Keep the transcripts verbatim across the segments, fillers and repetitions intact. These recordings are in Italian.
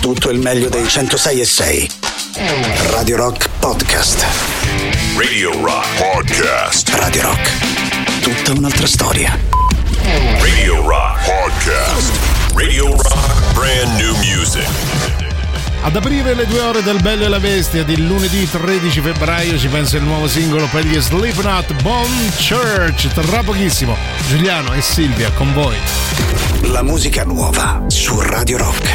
tutto il meglio dei centosei e sei. Radio Rock Podcast. Radio Rock Podcast. Radio Rock. Tutta un'altra storia. Radio Rock Podcast. Radio Rock Brand New Music. Ad aprire le due ore del Bello e la Bestia di lunedì tredici febbraio ci pensa il nuovo singolo per gli Slipknot, Bone Church. Tra pochissimo Giuliano e Silvia con voi. La musica nuova su Radio Rock.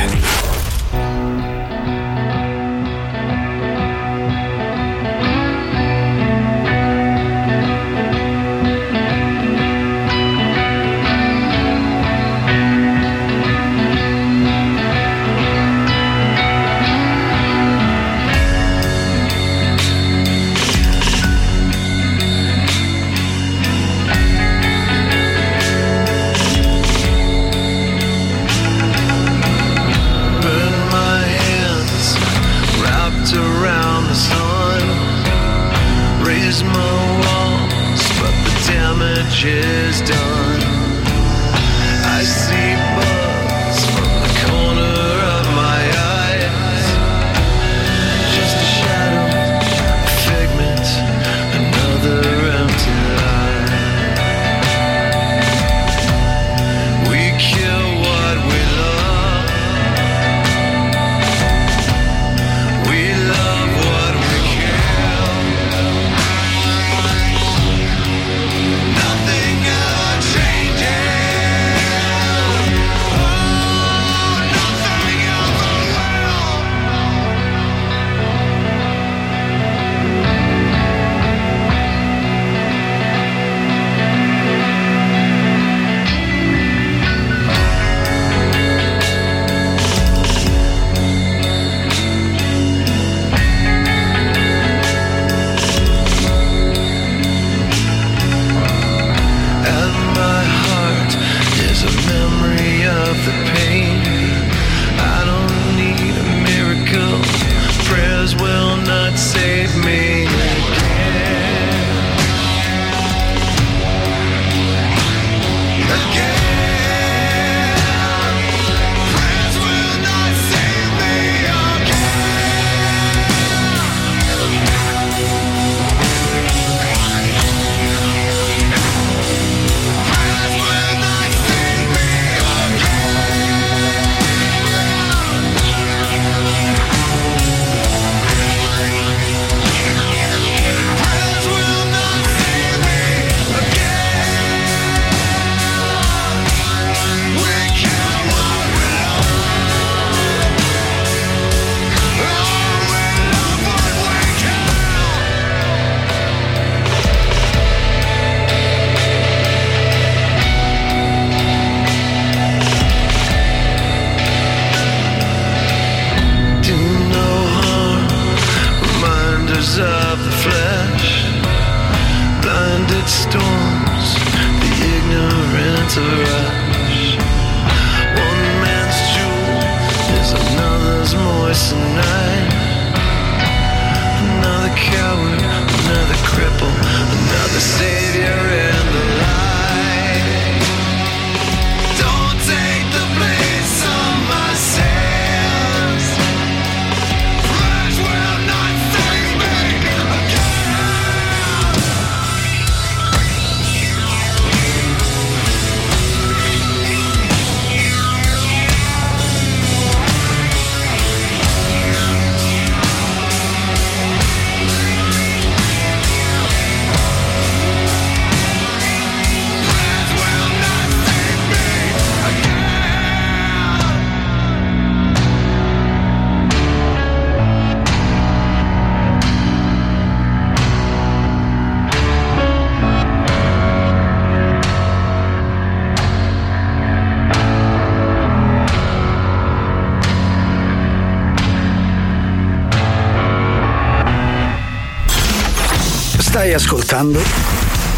Stai ascoltando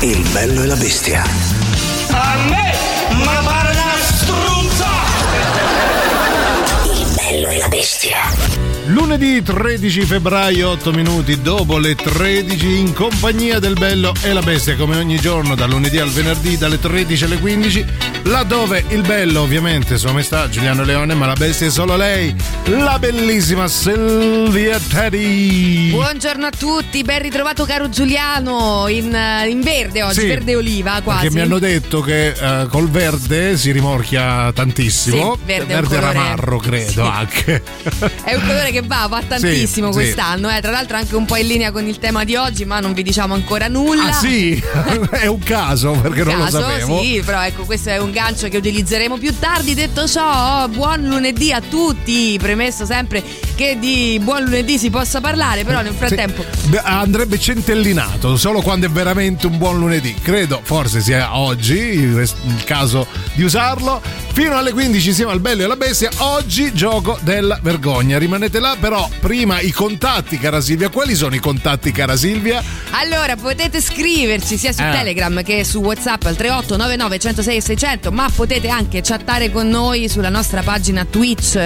Il Bello e la Bestia. A me, ma pare una struzza! Il Bello e la Bestia. Lunedì tredici febbraio, otto minuti dopo le tredici, in compagnia del Bello e la Bestia, come ogni giorno dal lunedì al venerdì dalle tredici alle quindici, laddove il Bello ovviamente sua maestà Giuliano Leone, ma la Bestia è solo lei, la bellissima Silvia Teti. Buongiorno a tutti, ben ritrovato caro Giuliano, in, in verde oggi, sì, verde oliva quasi. Perché mi hanno detto che uh, col verde si rimorchia tantissimo, sì, verde, verde ramarro credo, sì, anche. È un colore che va, va tantissimo, sì, quest'anno, sì. Eh, tra l'altro anche un po' in linea con il tema di oggi, ma non vi diciamo ancora nulla. Ah sì, è un caso perché caso, non lo sapevo. Sì, però ecco, questo è un gancio che utilizzeremo più tardi. Detto ciò, buon lunedì a tutti, premesso sempre che di buon lunedì si possa parlare, però nel frattempo sì, andrebbe centellinato solo quando è veramente un buon lunedì, credo forse sia oggi il caso di usarlo. Fino alle quindici siamo al Bello e alla Bestia, oggi gioco della vergogna, rimanete là. Però prima i contatti, cara Silvia, quali sono i contatti, cara Silvia? Allora potete scriverci sia su eh. Telegram che su WhatsApp al tre otto nove nove uno zero sei sei zero zero, ma potete anche chattare con noi sulla nostra pagina Twitch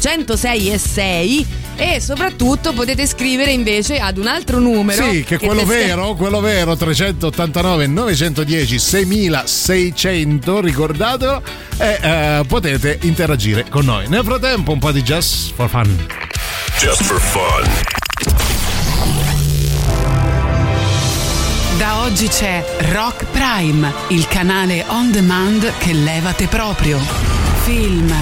centosei e sei, e soprattutto potete scrivere invece ad un altro numero, sì, che, che quello testa... vero, quello vero, tre otto nove nove uno zero sei zero zero sei seicento, ricordatelo, e eh, potete interagire con noi. Nel frattempo un po' di Just for Fun. Just for Fun. Da oggi c'è Rock Prime, il canale on demand che levate proprio. Film,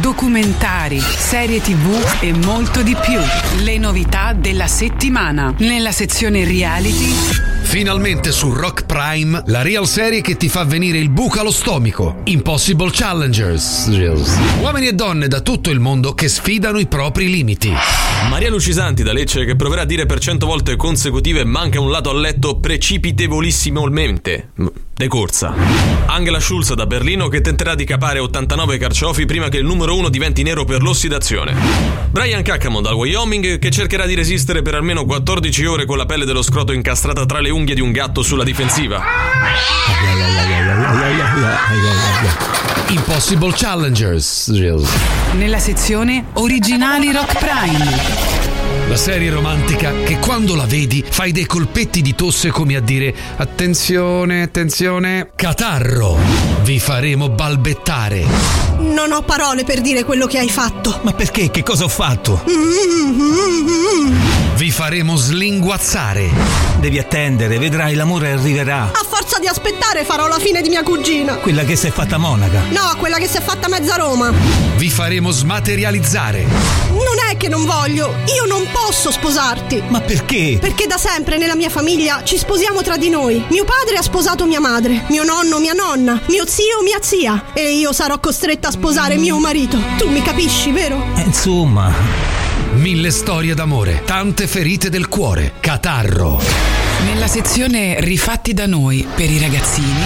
documentari, serie tv e molto di più. Le novità della settimana nella sezione reality. Finalmente su Rock Prime la real serie che ti fa venire il buco allo stomaco. Impossible Challengers. Uomini e donne da tutto il mondo che sfidano i propri limiti. Maria Lucisanti da Lecce che proverà a dire per cento volte consecutive manca un lato a letto precipitevolissimamente. Decorsa. Angela Schulz da Berlino che tenterà di capare ottantanove carciofi prima che il numero uno diventi nero per l'ossidazione. Brian Caccomo dal Wyoming che cercherà di resistere per almeno quattordici ore con la pelle dello scroto incastrata tra le unghie di un gatto sulla difensiva. Impossible Challengers. Nella sezione originali Rock Prime, la serie romantica che quando la vedi fai dei colpetti di tosse come a dire attenzione, attenzione, catarro, vi faremo balbettare. Non ho parole per dire quello che hai fatto. Ma perché? Che cosa ho fatto? Mm-hmm. Vi faremo slinguazzare. Devi attendere, vedrai l'amore arriverà. A forza di aspettare farò la fine di mia cugina. Quella che si è fatta monaca. No, quella che si è fatta mezza Roma. Vi faremo smaterializzare. Non è che non voglio, io non posso sposarti. Ma perché? Perché da sempre nella mia famiglia ci sposiamo tra di noi. Mio padre ha sposato mia madre, mio nonno mia nonna, mio zio mia zia, e io sarò costretta a sposare mio marito. Tu mi capisci, vero? Eh, insomma... Mille storie d'amore, tante ferite del cuore, catarro. Nella sezione rifatti da noi per i ragazzini,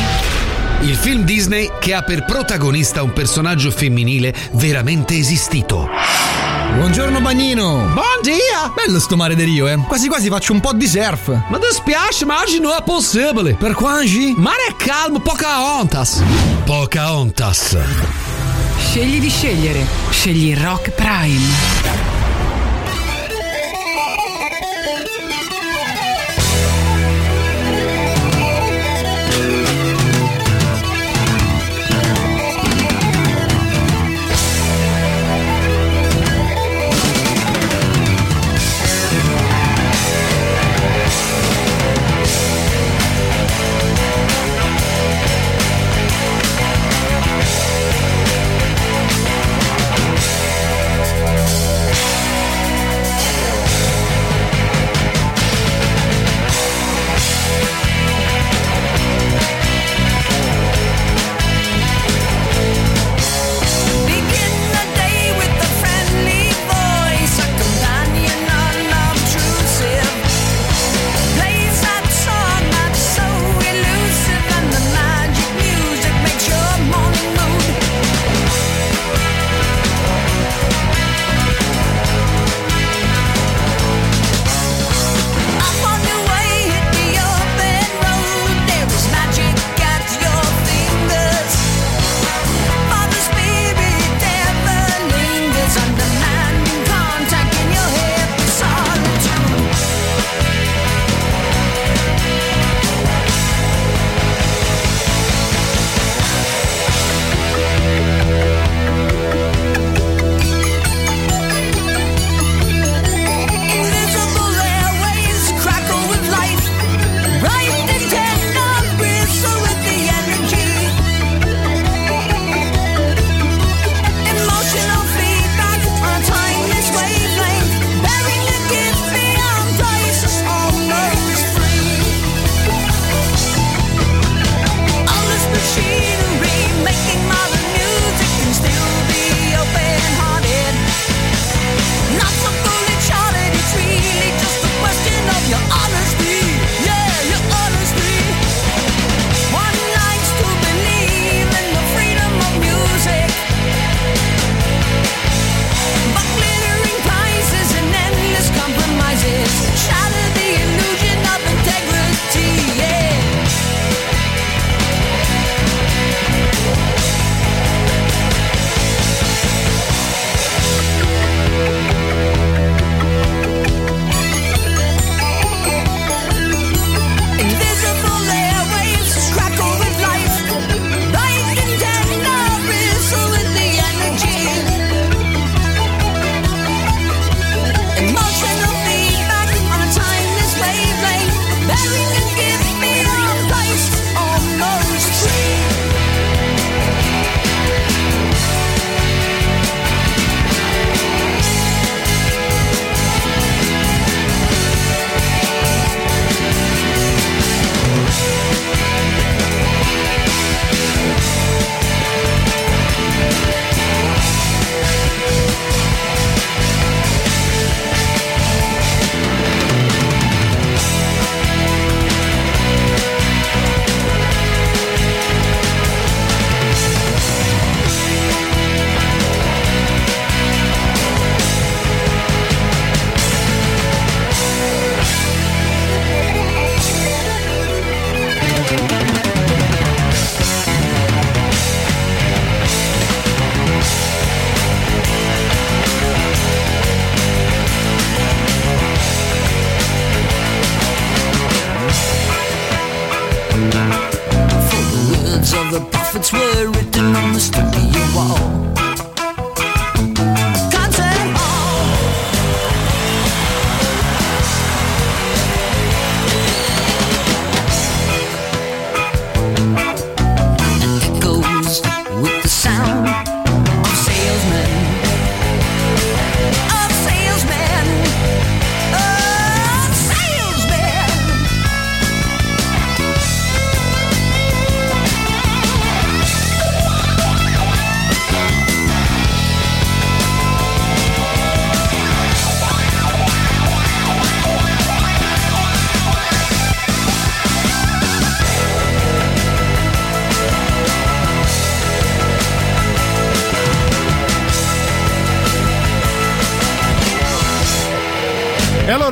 il film Disney che ha per protagonista un personaggio femminile veramente esistito. Buongiorno bagnino. Buon dia. Bello sto mare di Rio, eh. Quasi quasi faccio un po' di surf. Ma ti spiace, ma oggi non è possibile. Per quangi? Mare è calmo, Pocahontas. Pocahontas. Scegli di scegliere. Scegli Rock Prime. the studio wall.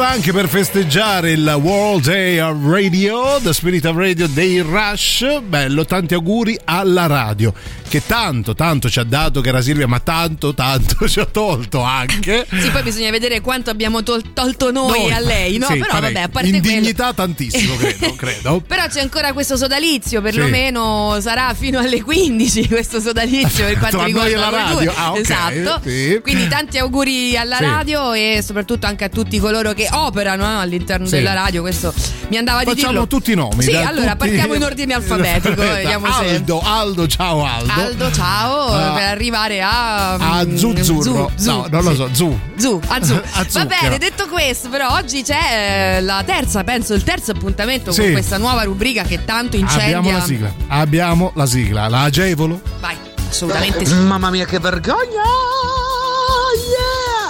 Anche per festeggiare il World Day of Radio, The Spirit of Radio dei Rush, bello, tanti auguri alla radio che tanto tanto ci ha dato, cara Silvia, ma tanto tanto ci ha tolto anche. Sì, poi bisogna vedere quanto abbiamo tol- tolto noi, noi a lei, no? Sì, però vabbè, a parte in dignità tantissimo, credo, credo. Però c'è ancora questo sodalizio, perlomeno sì. Sarà fino alle quindici questo sodalizio per quanto riguarda la radio. Ah, okay, esatto. Sì. Quindi tanti auguri alla sì. radio e soprattutto anche a tutti coloro che operano all'interno sì. della radio, questo mi andava di dirlo. Facciamo tutti i nomi. Sì, allora tutti... partiamo in ordine alfabetico. Vediamo Aldo, se... Aldo, ciao Aldo. Aldo, ciao, uh, per arrivare a... A Zuzzurro. Zu, no, non lo so, Zu. Zu, a Zu. a Va bene, detto questo, però oggi c'è la terza, penso, il terzo appuntamento sì. con questa nuova rubrica che tanto incendia. Abbiamo la sigla, abbiamo la sigla, la agevolo? Vai, assolutamente sì. Mamma mia, che vergogna!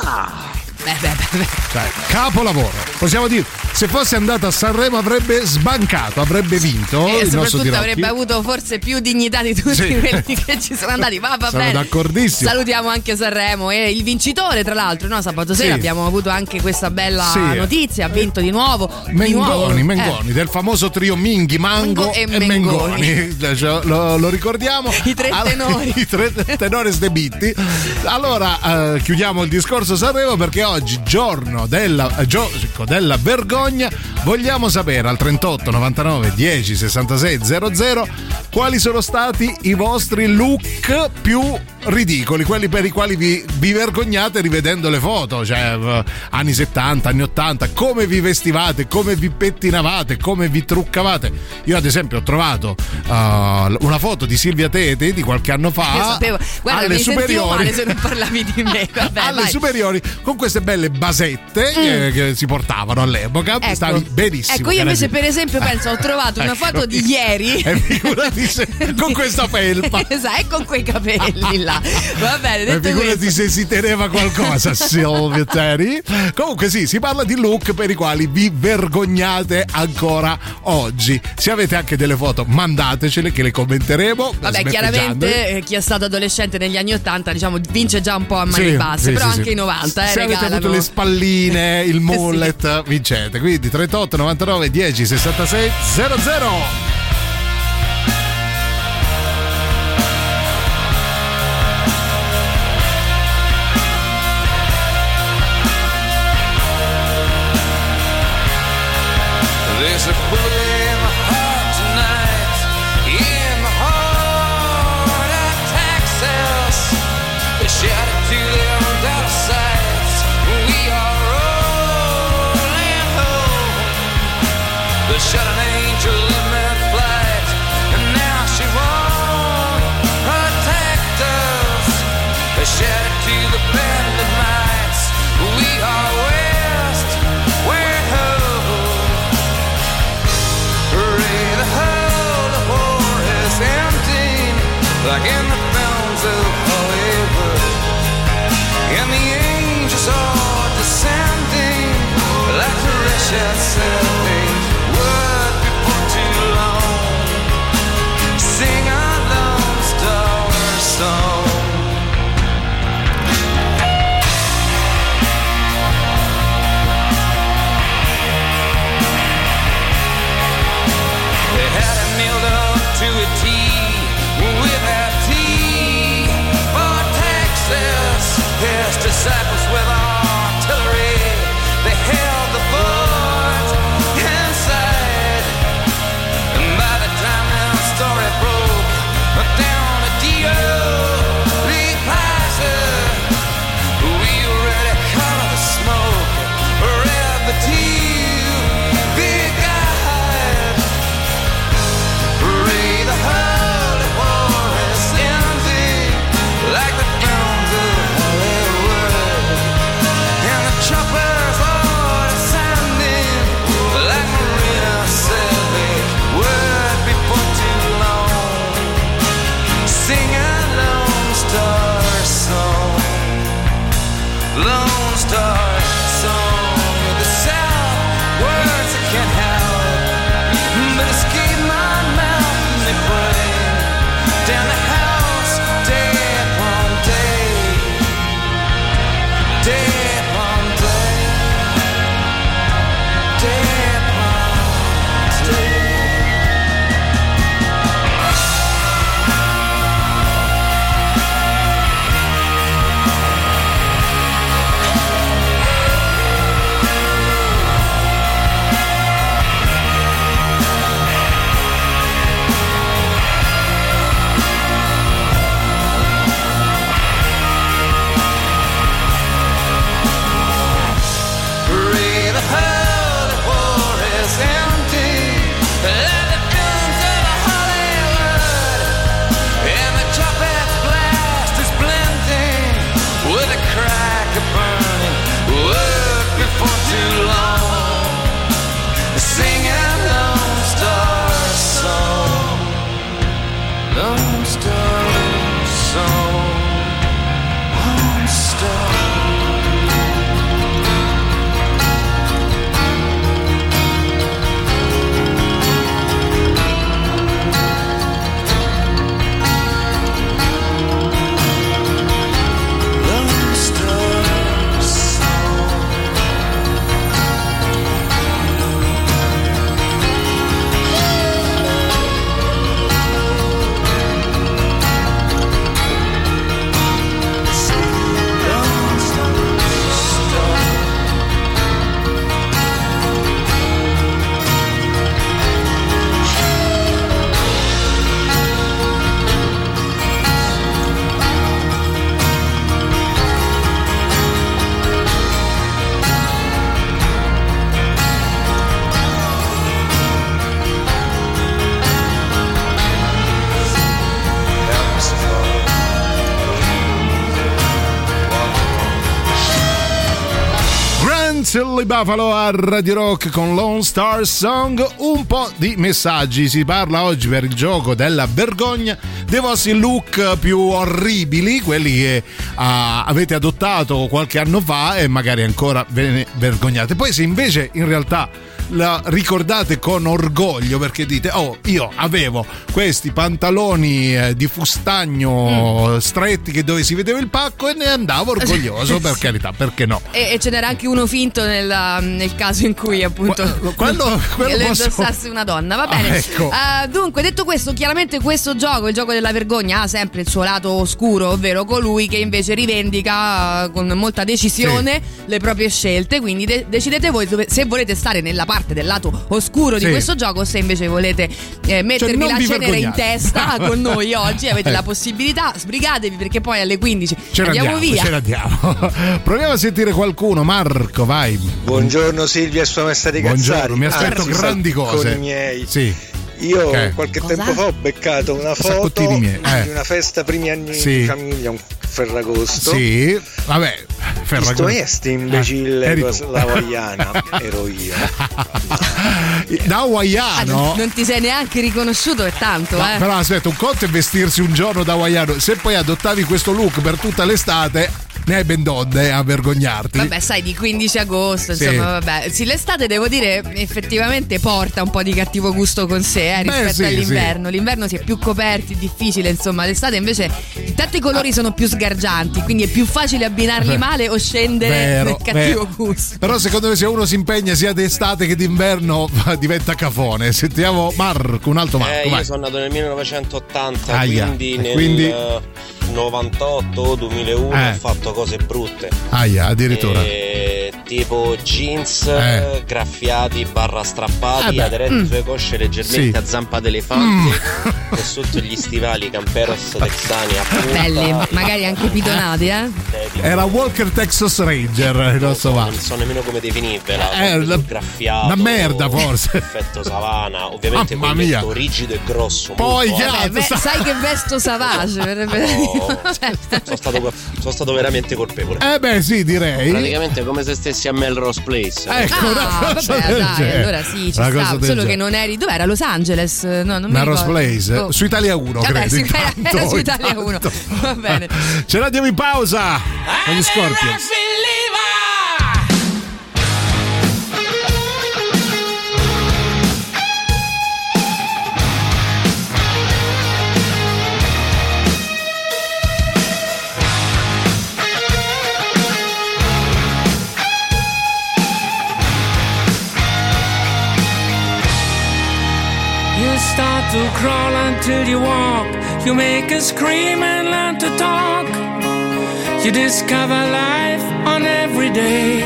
Yeah! Beh, beh, beh. Cioè, capolavoro, possiamo dire, se fosse andata a Sanremo avrebbe sbancato, avrebbe vinto e il soprattutto nostro avrebbe avuto forse più dignità di tutti sì. quelli che ci sono andati. Ma va bene, d'accordissimo. Salutiamo anche Sanremo e il vincitore, tra l'altro, no, sabato sera sì. abbiamo avuto anche questa bella sì. notizia, ha vinto di nuovo Mengoni, di nuovo. Mengoni eh. del famoso trio Minghi, Mango Mengo e, e Mengoni, Mengoni. Cioè, lo, lo ricordiamo, i tre tenori i tre tenori sdebitti. Allora eh, chiudiamo il discorso Sanremo perché oggi Oggi, giorno della, gio, della vergogna, vogliamo sapere al trentotto novantanove dieci sessantasei zero zero quali sono stati i vostri look più ridicoli, quelli per i quali vi, vi vergognate rivedendo le foto, cioè anni settanta, anni ottanta, come vi vestivate, come vi pettinavate, come vi truccavate. Io ad esempio ho trovato uh, una foto di Silvia Teti di qualche anno fa. Io sapevo, guarda, alle mi superiori, male se non parlavi di me. Vabbè, alle vai. superiori con queste belle basette mm. che, che si portavano all'epoca, ecco. Stavi benissimo. Ecco, io invece per esempio penso ho trovato una ecco, foto di ieri figurati se, con questa felpa esatto, e con quei capelli là. Va bene, detto figurati questo. Se si teneva qualcosa Silvia Teti. Comunque sì, si parla di look per i quali vi vergognate ancora oggi. Se avete anche delle foto mandatecele che le commenteremo. Vabbè, chiaramente chi è stato adolescente negli anni ottanta diciamo vince già un po' a mani sì, basse sì, però sì, anche sì. i novanta eh, se regalano. Avete avuto le spalline, il mullet sì. vincete. Quindi trentotto novantanove dieci sessantasei zero zero. There's a bullet in my heart tonight, in my heart attacks us. They shout it to their own dark sides. We are rolling home. They shot an angel in mid-flight, and now she won't protect us. They shout it to the bandit mites. We are west, we're home. Like in the films of Hollywood, and the angels are descending like the richest serpents would before too long. Sing our lone star song. They had it nailed up to a T. With that tea Silly Buffalo a Radio Rock con Lone Star Song. Un po' di messaggi, si parla oggi per il gioco della vergogna dei vostri look più orribili, quelli che uh, avete adottato qualche anno fa e magari ancora ve ne vergognate. Poi se invece in realtà la ricordate con orgoglio perché dite: oh, io avevo questi pantaloni di fustagno mm. stretti che dove si vedeva il pacco e ne andavo orgoglioso, per carità, perché no? E, e ce n'era anche uno finto nella, nel caso in cui appunto Qu- quello, quello lo posso... indossasse una donna, va bene. Ah, ecco. uh, dunque, detto questo, chiaramente questo gioco, il gioco della vergogna, ha sempre il suo lato oscuro, ovvero colui che invece rivendica con molta decisione sì. le proprie scelte, quindi de- decidete voi se volete stare nella parte del lato oscuro sì. di questo gioco, se invece volete eh, mettervi cioè, la cenere in testa con noi oggi avete eh. la possibilità, sbrigatevi perché poi alle quindici ce andiamo via, ce l'andiamo. Proviamo a sentire qualcuno. Marco, vai. Buongiorno Silvia e sua maestra di Cazzari. Buongiorno, mi aspetto ah, grandi cose con i miei. Sì. Io okay. qualche Cosa? tempo fa ho beccato una foto eh. di una festa primi anni sì. di famiglia, un Ferragosto. Sì, vabbè, Ferragosto. Chi sto imbecille ah, cosa, la hawaiana, ero io. Da hawaiano? Ah, non ti sei neanche riconosciuto, è tanto. No, eh. Però aspetta, un conto è vestirsi un giorno da hawaiano, se poi adottavi questo look per tutta l'estate... ne hai ben donne a vergognarti. Vabbè, sai, di quindici agosto, insomma, sì. vabbè. Sì, l'estate, devo dire, effettivamente porta un po' di cattivo gusto con sé eh, rispetto Beh, sì, all'inverno. Sì. L'inverno si è più coperti, difficile, insomma. L'estate invece tanti colori ah. sono più sgargianti, quindi è più facile abbinarli Beh. male o scendere vero, nel cattivo vero. gusto. Però secondo me se uno si impegna sia d'estate che d'inverno diventa cafone. Sentiamo Marco, un altro Marco. Eh, io sono nato nel millenovecentottanta, Aia. quindi nel quindi... novantotto duemilauno eh. ho fatto cose brutte. Aia, addirittura e, tipo jeans eh. graffiati barra strappati, eh aderenti mm. sulle cosce leggermente sì. a zampa d'elefante mm. e sotto gli stivali Camperos texani a punta. Belli, magari anche pitonati eh? Era Walker Texas Ranger, non, non so va. Non so nemmeno come definirvela, eh, la, graffiato, una merda forse, effetto savana, ovviamente con un rigido e grosso. Poi chiaro, beh, sa- sai che vesto savage veramente. Oh, sono, stato, sono stato veramente colpevole. Eh beh sì, direi praticamente è come se stessi a Melrose Place. Ecco, ah, vabbè, dai, allora sì, ci sta. Solo che non eri, dov'era? Los Angeles? No, non Melrose mi Place oh. su Italia uno vabbè, credo, intanto, era su Italia uno. Va bene, ce la diamo in pausa con gli Scorpions. crawl until you walk. You make us scream and learn to talk. You discover life on every day.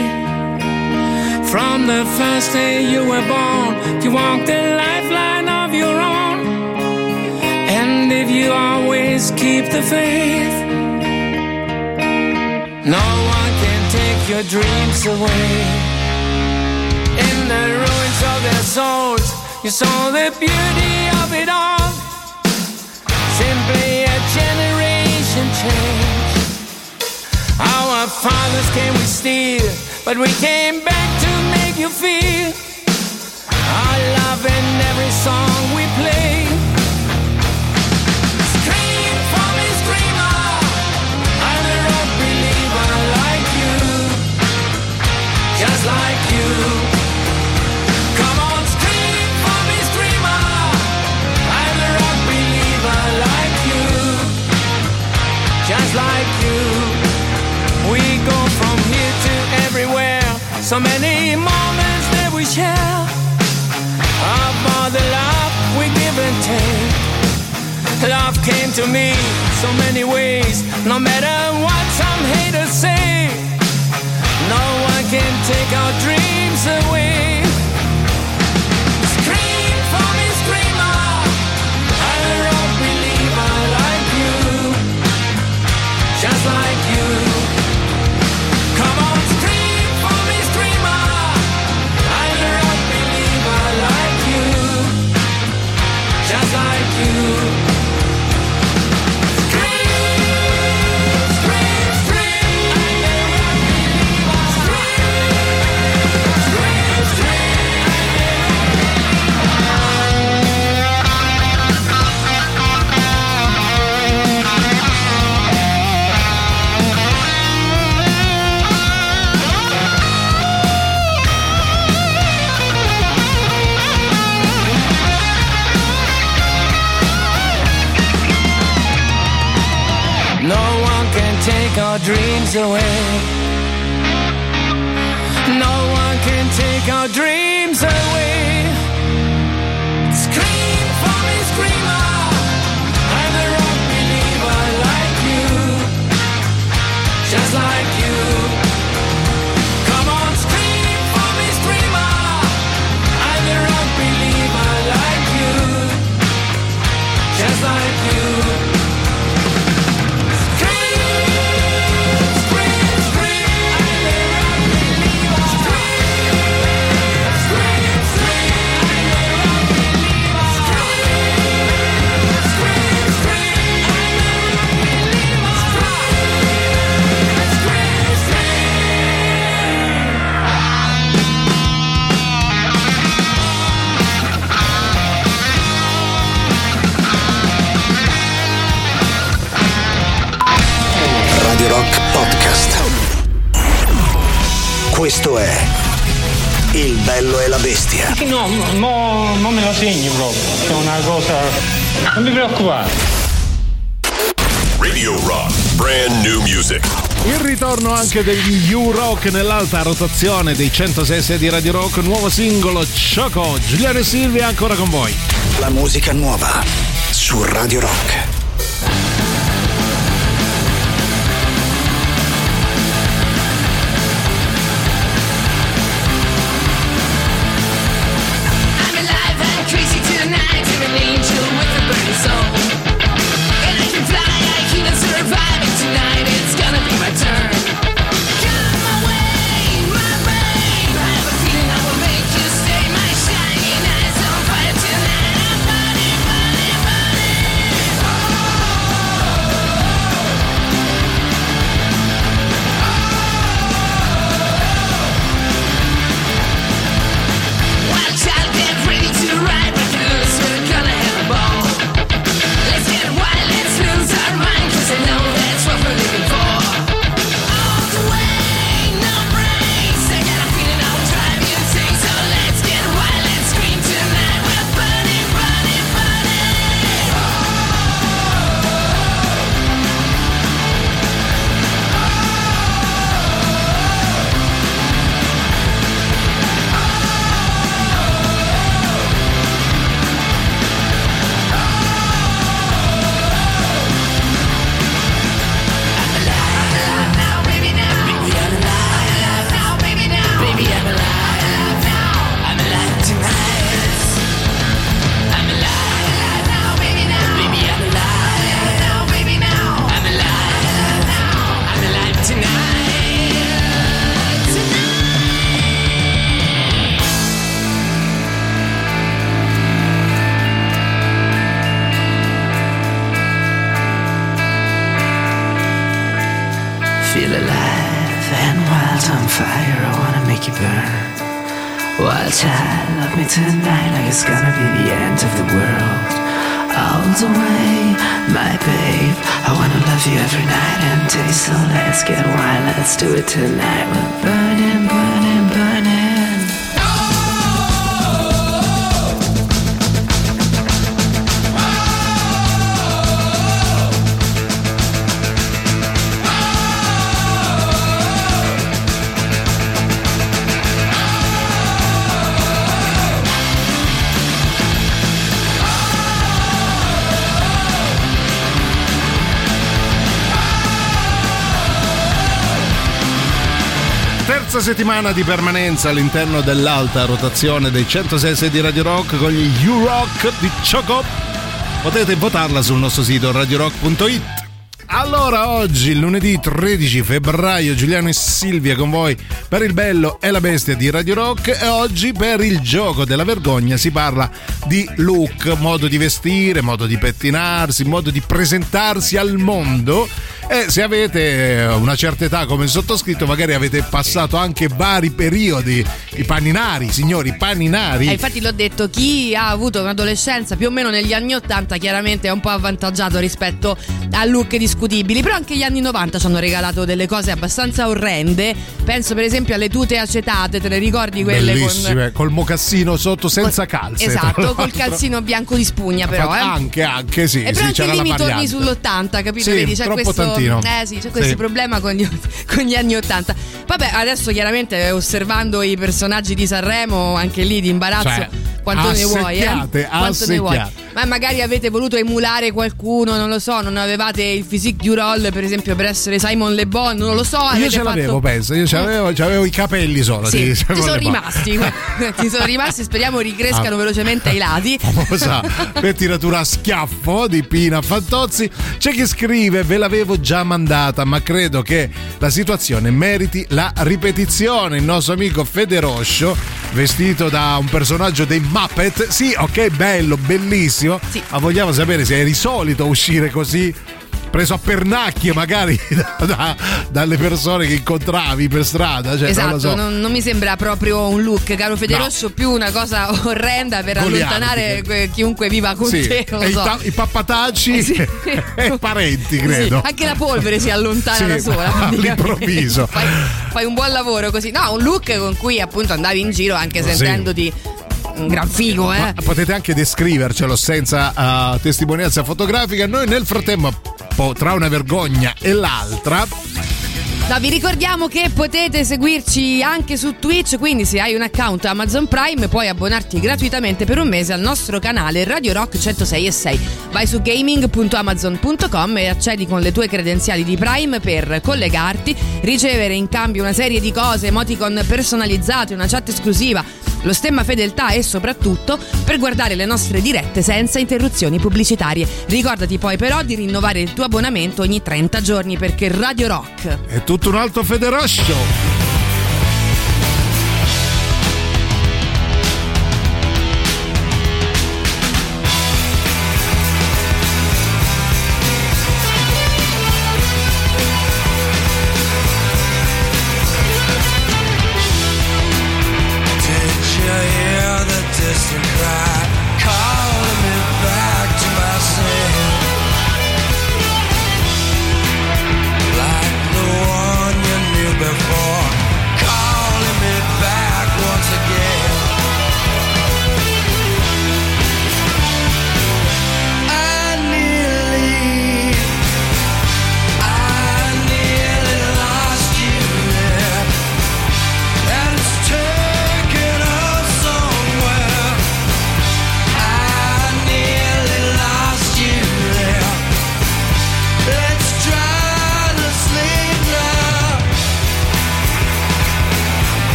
From the first day you were born, you walk the lifeline of your own. And if you always keep the faith, no one can take your dreams away. In the ruins of their souls, you saw the beauty of it all. Simply a generation change. Our fathers came with steel, but we came back to make you feel our love in every song we play. Scream for me, screamer, I'm a rock believer like you, just like you. Like you, we go from here to everywhere. So many moments that we share, about the love we give and take. Love came to me so many ways, no matter what some haters say. No one can take our dreams away. Scream for me, screamer, I'm a rock believer like you, just like you. Come on, scream for me, screamer, I'm a rock believer like you, just like you. Scream, scream, scream, I'm a rock believer. Scream, scream, scream, take our dreams away. No one can take our dreams away. Scream for me, screamer, I'm a rock believer like you, just like you. Come on, scream for me, screamer, I'm a rock believer like you, just like you. Rock Podcast. Questo è Il Bello e la Bestia. No, no, non me lo segno proprio. È una cosa. Non mi preoccupare. Radio Rock, brand new music. Il ritorno anche degli U-Rock nell'alta rotazione dei centosei di Radio Rock. Nuovo singolo Choco. Giuliano e Silvia ancora con voi. La musica nuova su Radio Rock. Lights on fire, I wanna make you burn. Wild child, love me tonight like it's gonna be the end of the world. All the way, my babe, I wanna love you every night and day. So let's get wild, let's do it tonight. We're burning, burning, burning. Settimana di permanenza all'interno dell'alta rotazione dei centosei di Radio Rock con gli U-Rock di Choco. Potete votarla sul nostro sito radio rock punto it. Allora, oggi lunedì tredici febbraio, Giuliano e Silvia con voi per il bello e la bestia di Radio Rock, e oggi per il gioco della vergogna si parla di look, modo di vestire, modo di pettinarsi, modo di presentarsi al mondo. E se avete una certa età come il sottoscritto, magari avete passato anche vari periodi, i paninari, signori, paninari. E infatti l'ho detto, chi ha avuto un'adolescenza più o meno negli anni ottanta chiaramente è un po' avvantaggiato rispetto a look discutibili, però anche gli anni novanta ci hanno regalato delle cose abbastanza orrende. Penso per esempio alle tute acetate, te le ricordi quelle? Bellissime, con... col mocassino sotto senza col... calze. Esatto, col calzino bianco di spugna però. Eh. Anche, anche, sì. E sì, però anche lì mi torni sull'ottanta, capito? Sì, vedi, c'è questo... Tanti. Eh sì, c'è questo sì. problema con gli, con gli anni ottanta. Vabbè, adesso chiaramente osservando i personaggi di Sanremo, anche lì di imbarazzo, cioè, quanto ne vuoi, eh? Quanto ne vuoi. Ma magari avete voluto emulare qualcuno, non lo so, non avevate il physique du rôle, per esempio, per essere Simon Le Bon, non lo so. Io ce l'avevo, fatto... penso, io ce l'avevo, ce l'avevo i capelli solo. Sì, di Simon ti sono Le Bon. rimasti, ti sono rimasti, speriamo ricrescano ah. velocemente ai lati. Famosa pettinatura a schiaffo di Pina Fantozzi. C'è chi scrive: ve l'avevo già mandata, ma credo che la situazione meriti la ripetizione. Il nostro amico Fede Roscio, vestito da un personaggio dei Muppet, sì, ok, bello, bellissimo, sì. Ma vogliamo sapere se è risolito uscire così, preso a pernacchie magari da, da, dalle persone che incontravi per strada, cioè, esatto, non lo so. non, non mi sembra proprio un look, caro Fede Roscio, no. Più una cosa orrenda per Goliardi. Allontanare chiunque viva con sì. te, non lo so. I, ta- i pappatacci eh sì. e parenti, credo sì. Anche la polvere si allontana sì. da sola all'improvviso. fai, fai un buon lavoro così, no, un look con cui appunto andavi in giro anche sentendoti sì. un gran figo, eh. Ma potete anche descrivercelo senza uh, testimonianza fotografica. Noi nel frattempo, tra una vergogna e l'altra, no, vi ricordiamo che potete seguirci anche su Twitch, quindi se hai un account Amazon Prime puoi abbonarti gratuitamente per un mese al nostro canale Radio Rock centosei e sei. Vai su gaming punto amazon punto com e accedi con le tue credenziali di Prime per collegarti, ricevere in cambio una serie di cose, emoticon personalizzate, una chat esclusiva, lo stemma fedeltà e soprattutto per guardare le nostre dirette senza interruzioni pubblicitarie. Ricordati poi però di rinnovare il tuo abbonamento ogni trenta giorni, perché Radio Rock è tutto un altro Federoscio.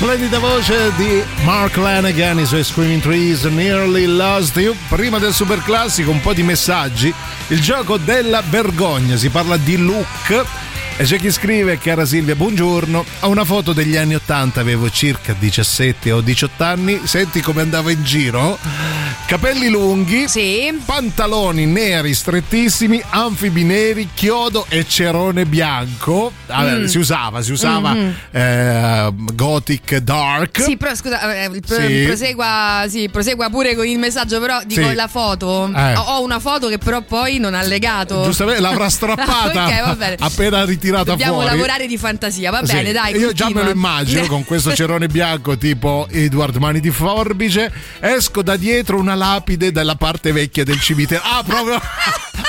splendida voce di Mark Lanegan, i suoi Screaming Trees, Nearly Lost You. Prima del super classico un po' di messaggi, il gioco della vergogna, si parla di look e c'è chi scrive: cara Silvia, buongiorno, ho una foto degli anni ottanta, avevo circa diciassette o diciotto anni, senti come andavo in giro, capelli lunghi, sì, pantaloni neri strettissimi, anfibi neri, chiodo e cerone bianco. Allora, mm. si usava si usava mm-hmm. eh, gothic dark, sì, però scusa, eh, pro, sì. prosegua sì, prosegua pure con il messaggio, però dico sì. la foto, eh. ho una foto che però poi non ha legato, giustamente l'avrà strappata okay, va bene. appena ritirata. Dobbiamo fuori. lavorare di fantasia, va sì. bene, dai. Io continua. già me lo immagino con questo cerone bianco tipo Edward Mani di Forbice. Esco da dietro una lapide dalla parte vecchia del cimitero. Ah, proprio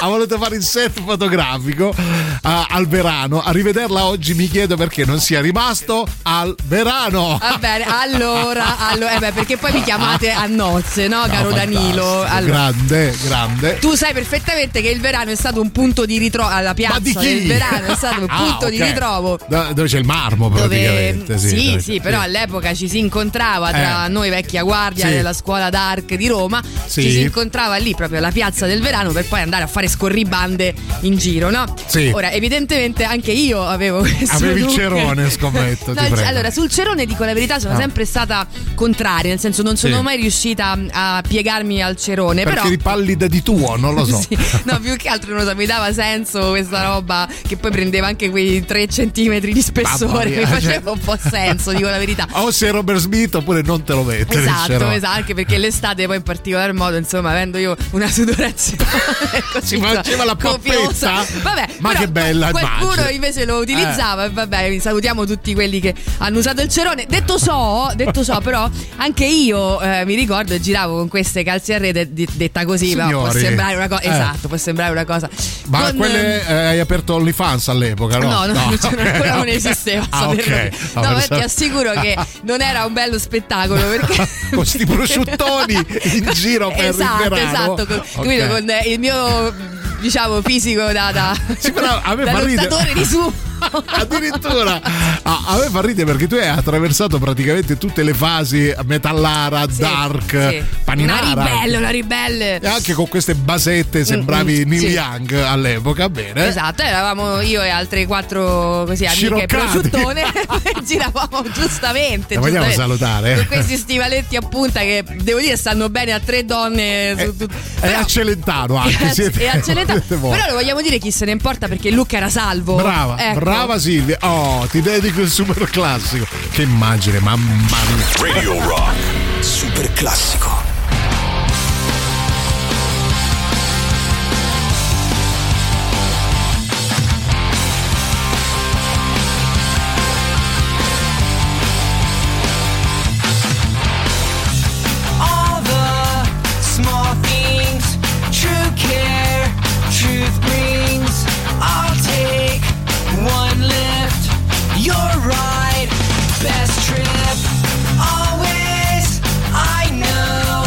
ha voluto fare il set fotografico uh, al Verano. A rivederla oggi mi chiedo perché non sia rimasto al Verano. Va bene, allora, allora eh beh, perché poi mi chiamate a nozze, no, no caro Danilo? Allora, grande, grande. Tu sai perfettamente che il Verano è stato un punto di ritrovo alla piazza. Ma di chi? Del Verano è stato un ah, punto okay. di ritrovo. Do- dove c'è il marmo praticamente. Dove... Sì, sì, sì, però all'epoca ci si incontrava tra eh. noi vecchia guardia sì. della scuola d'Arc di Roma, sì. ci si incontrava lì proprio alla piazza del Verano per poi andare a fare scorribande in giro, no? Sì. Ora, evidentemente anche io avevo questo Avevi look. il cerone, scommetto. no, allora, sul cerone, dico la verità, sono ah. sempre stata contraria, nel senso non sono sì. mai riuscita a piegarmi al cerone. Perché però... pallida di tuo, non lo so. sì. No, più che altro non so, mi dava senso questa roba che poi prendeva anche quei tre centimetri di spessore, mia, mi faceva cioè... un po' senso, dico la verità. O sei Robert Smith oppure non te lo metti. Esatto, esatto, anche perché l'estate poi in particolar modo, insomma, avendo io una sudorazione si faceva la pappetta. Vabbè, ma che bella, qualcuno immagine. invece lo utilizzava, e eh. vabbè, salutiamo tutti quelli che hanno usato il cerone. Detto so, detto so però anche io eh, mi ricordo giravo con queste calze a rete, d- detta così, Signori. ma può sembrare una cosa, eh. esatto, può sembrare una cosa. Ma con... quelle eh, hai aperto OnlyFans all'epoca, no? No, no, no, cioè, okay, ancora okay. non esisteva. Ah, okay. No, no, ma ti assicuro che non era un bello spettacolo perché con sti prosciuttoni in giro per esatto, il Verano. Esatto, esatto, okay. Capito? Con il mio, diciamo, fisico da da, sì, però a me da lottatore di su. Addirittura ah, a me fa ridere perché tu hai attraversato praticamente tutte le fasi metallara, sì, dark, sì. paninara, una ribelle, una ribelle. E anche con queste basette sembravi mm, Neil sì. Young all'epoca, bene. Esatto, eravamo io e altre quattro così amiche prosciuttone giravamo giustamente. La vogliamo giustamente salutare. Con questi stivaletti a punta che devo dire stanno bene a tre donne. E, su, però, e a Celentano anche. E a, siete, e a Celentano. Però lo vogliamo dire, chi se ne importa, perché il look era salvo. Brava, ecco. brava. Brava Silvia, oh, ti dedico il super classico. Che immagine, mamma mia. Radio Rock, super classico. Best trip, always, I know.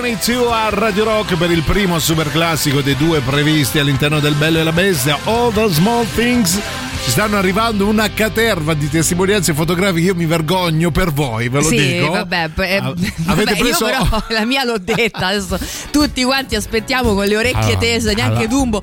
ventidue a Radio Rock per il primo superclassico dei due previsti all'interno del Bello e la Bestia, All the Small Things. Ci stanno arrivando una caterva di testimonianze fotografiche, io mi vergogno per voi, ve lo sì, dico. Sì, vabbè, eh, vabbè preso... io però la mia l'ho detta, adesso tutti quanti aspettiamo con le orecchie allora, tese, neanche allora. Dumbo,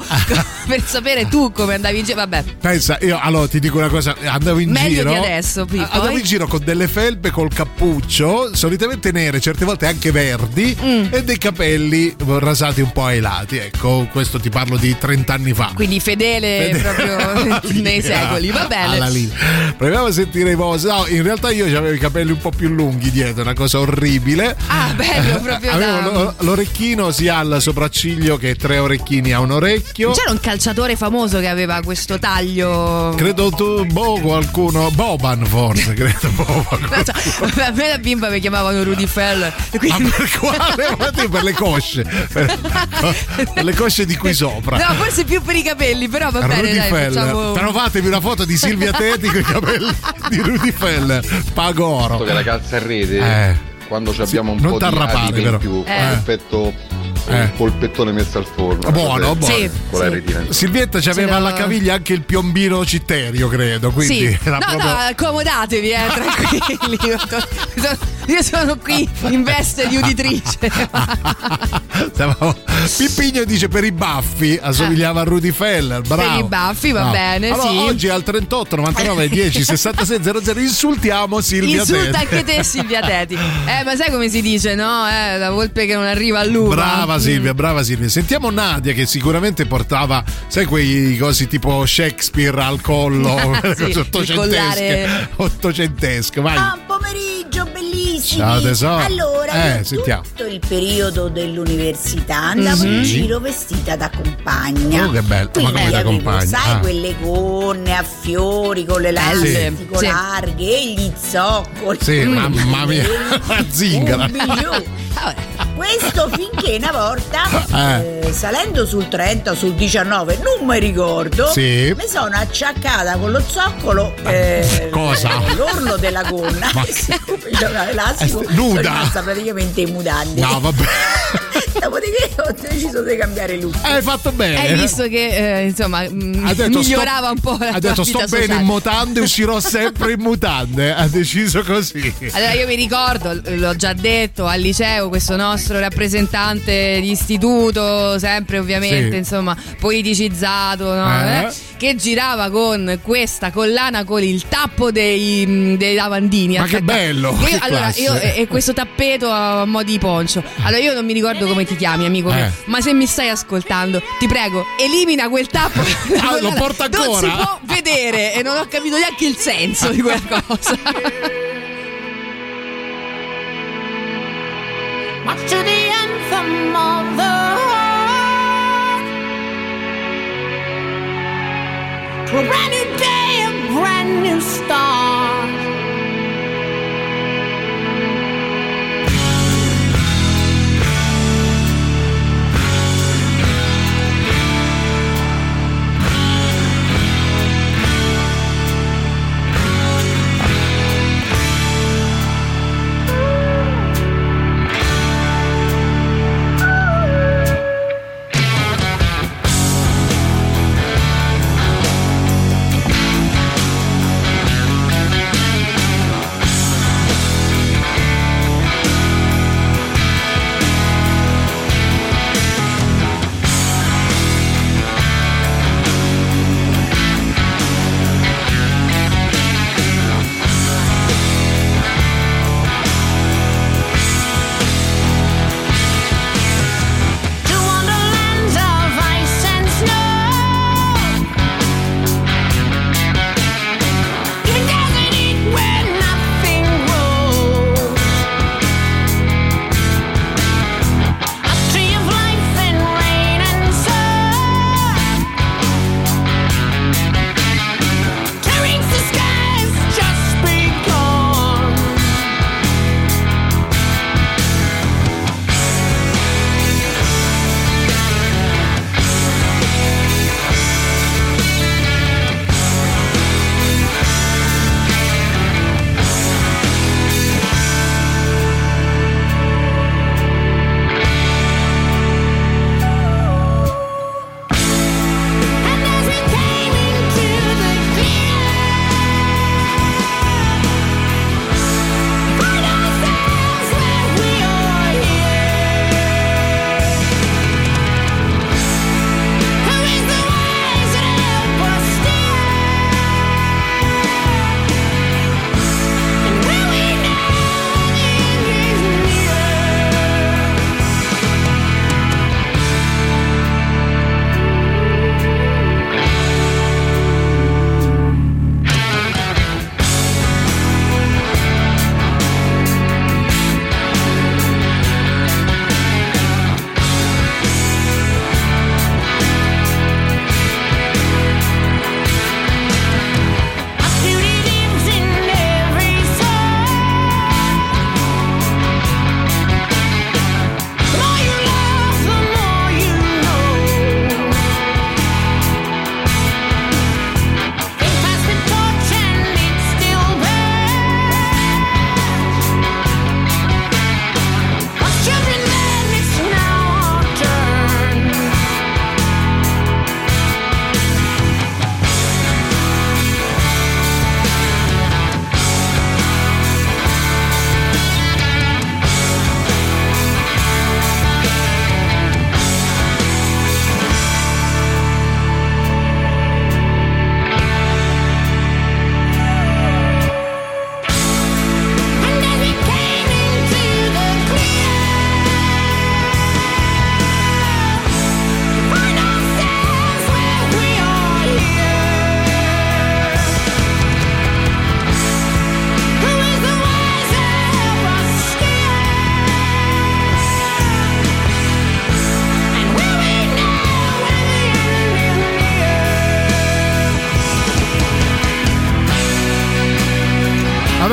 per sapere tu come andavi in giro, vabbè. Pensa, io allora ti dico una cosa, andavo in Meglio giro... Meglio di adesso, Pippo. Andavo in giro con delle felpe, col cappuccio, solitamente nere, certe volte anche verdi, mm. e dei capelli rasati un po' ai lati, ecco, questo ti parlo di trent'anni fa. Quindi fedele, fedele proprio nei secoli, va bene. Proviamo a sentire i vostri. No, in realtà io avevo i capelli un po' più lunghi dietro, una cosa orribile. Ah, bello, proprio. Avevo da... l'orecchino sia al sopracciglio che tre orecchini a un orecchio. C'era un calciatore famoso che aveva questo taglio. Credo tu, boh, qualcuno, Boban forse, credo Boban. A me da bimba mi chiamavano Rudy Feller. Quindi... Ma per quale? Per le cosce. Per... per le cosce di qui sopra. No, forse più per i capelli, però va bene, Rudy dai, Feller. Facciamo... Però fatevi una foto di Silvia Teti con i capelli di Rudy Feller, pago oro. Che la calza in rete, eh, quando ci abbiamo un po' di alibi in più, eh. Rispetto Eh. polpettone messo al forno, buono, buono. Sì, sì. Silvietta ci aveva alla caviglia anche il piombino citterio, credo, quindi sì. Era no proprio... no, accomodatevi, eh, tranquilli. Io sono qui in veste di uditrice. Pippigno dice per i baffi assomigliava a Rudy Feller, bravo. Per i baffi va no. bene, allora, sì. Oggi al trentotto novantanove dieci sessantasei zero zero insultiamo Silvia Teti. Insulta anche te, Silvia Teti. Eh, ma sai come si dice, no? Eh, la volpe che non arriva all'uva. Brava Silvia, brava Silvia. Sentiamo Nadia che sicuramente portava, sai, quei cosi tipo Shakespeare al collo, ah, sì, ottocentesche, ottocentesche, vai. Buon pomeriggio, bellissimi. Ciao tesoro. Allora, eh, sentiamo. Tutto il periodo dell'università andavo mm-hmm. in giro vestita da compagna. Oh, che bello. Quindi ma come da compagna? Sai, ah. quelle gonne a fiori con le lancette sì. sì. larghe e gli zoccoli. Sì, mm. mamma mia, la zingara. Questo finché una volta eh. Eh, salendo sul trenta o sul diciannove, non mi ricordo, sì. mi sono acciaccata con lo zoccolo eh, cosa? l'orlo della gonna. Ma... l'elastico, sono rimasta praticamente in mutande. No, vabbè. Dopodiché ho deciso di cambiare look. Hai fatto bene. Hai visto che eh, insomma m- detto, migliorava sto, un po' la ha detto sto sociale. Bene in mutande, uscirò sempre in mutande. Ha deciso così. Allora io mi ricordo, l'ho già detto, al liceo questo nostro rappresentante di istituto, sempre ovviamente sì. insomma politicizzato, no? eh. Eh? Che girava con questa collana con il tappo dei, dei lavandini. Ma attacca. Che bello! Io, che allora, io, e questo tappeto a mo' di poncio. Allora io non mi ricordo come ti chiami, amico, eh. ma se mi stai ascoltando, ti prego, elimina quel tappo. Ah, lo porto ancora. Non si può vedere e non ho capito neanche il senso di quella cosa. March to the anthem of the heart. To a brand new day, a brand new start.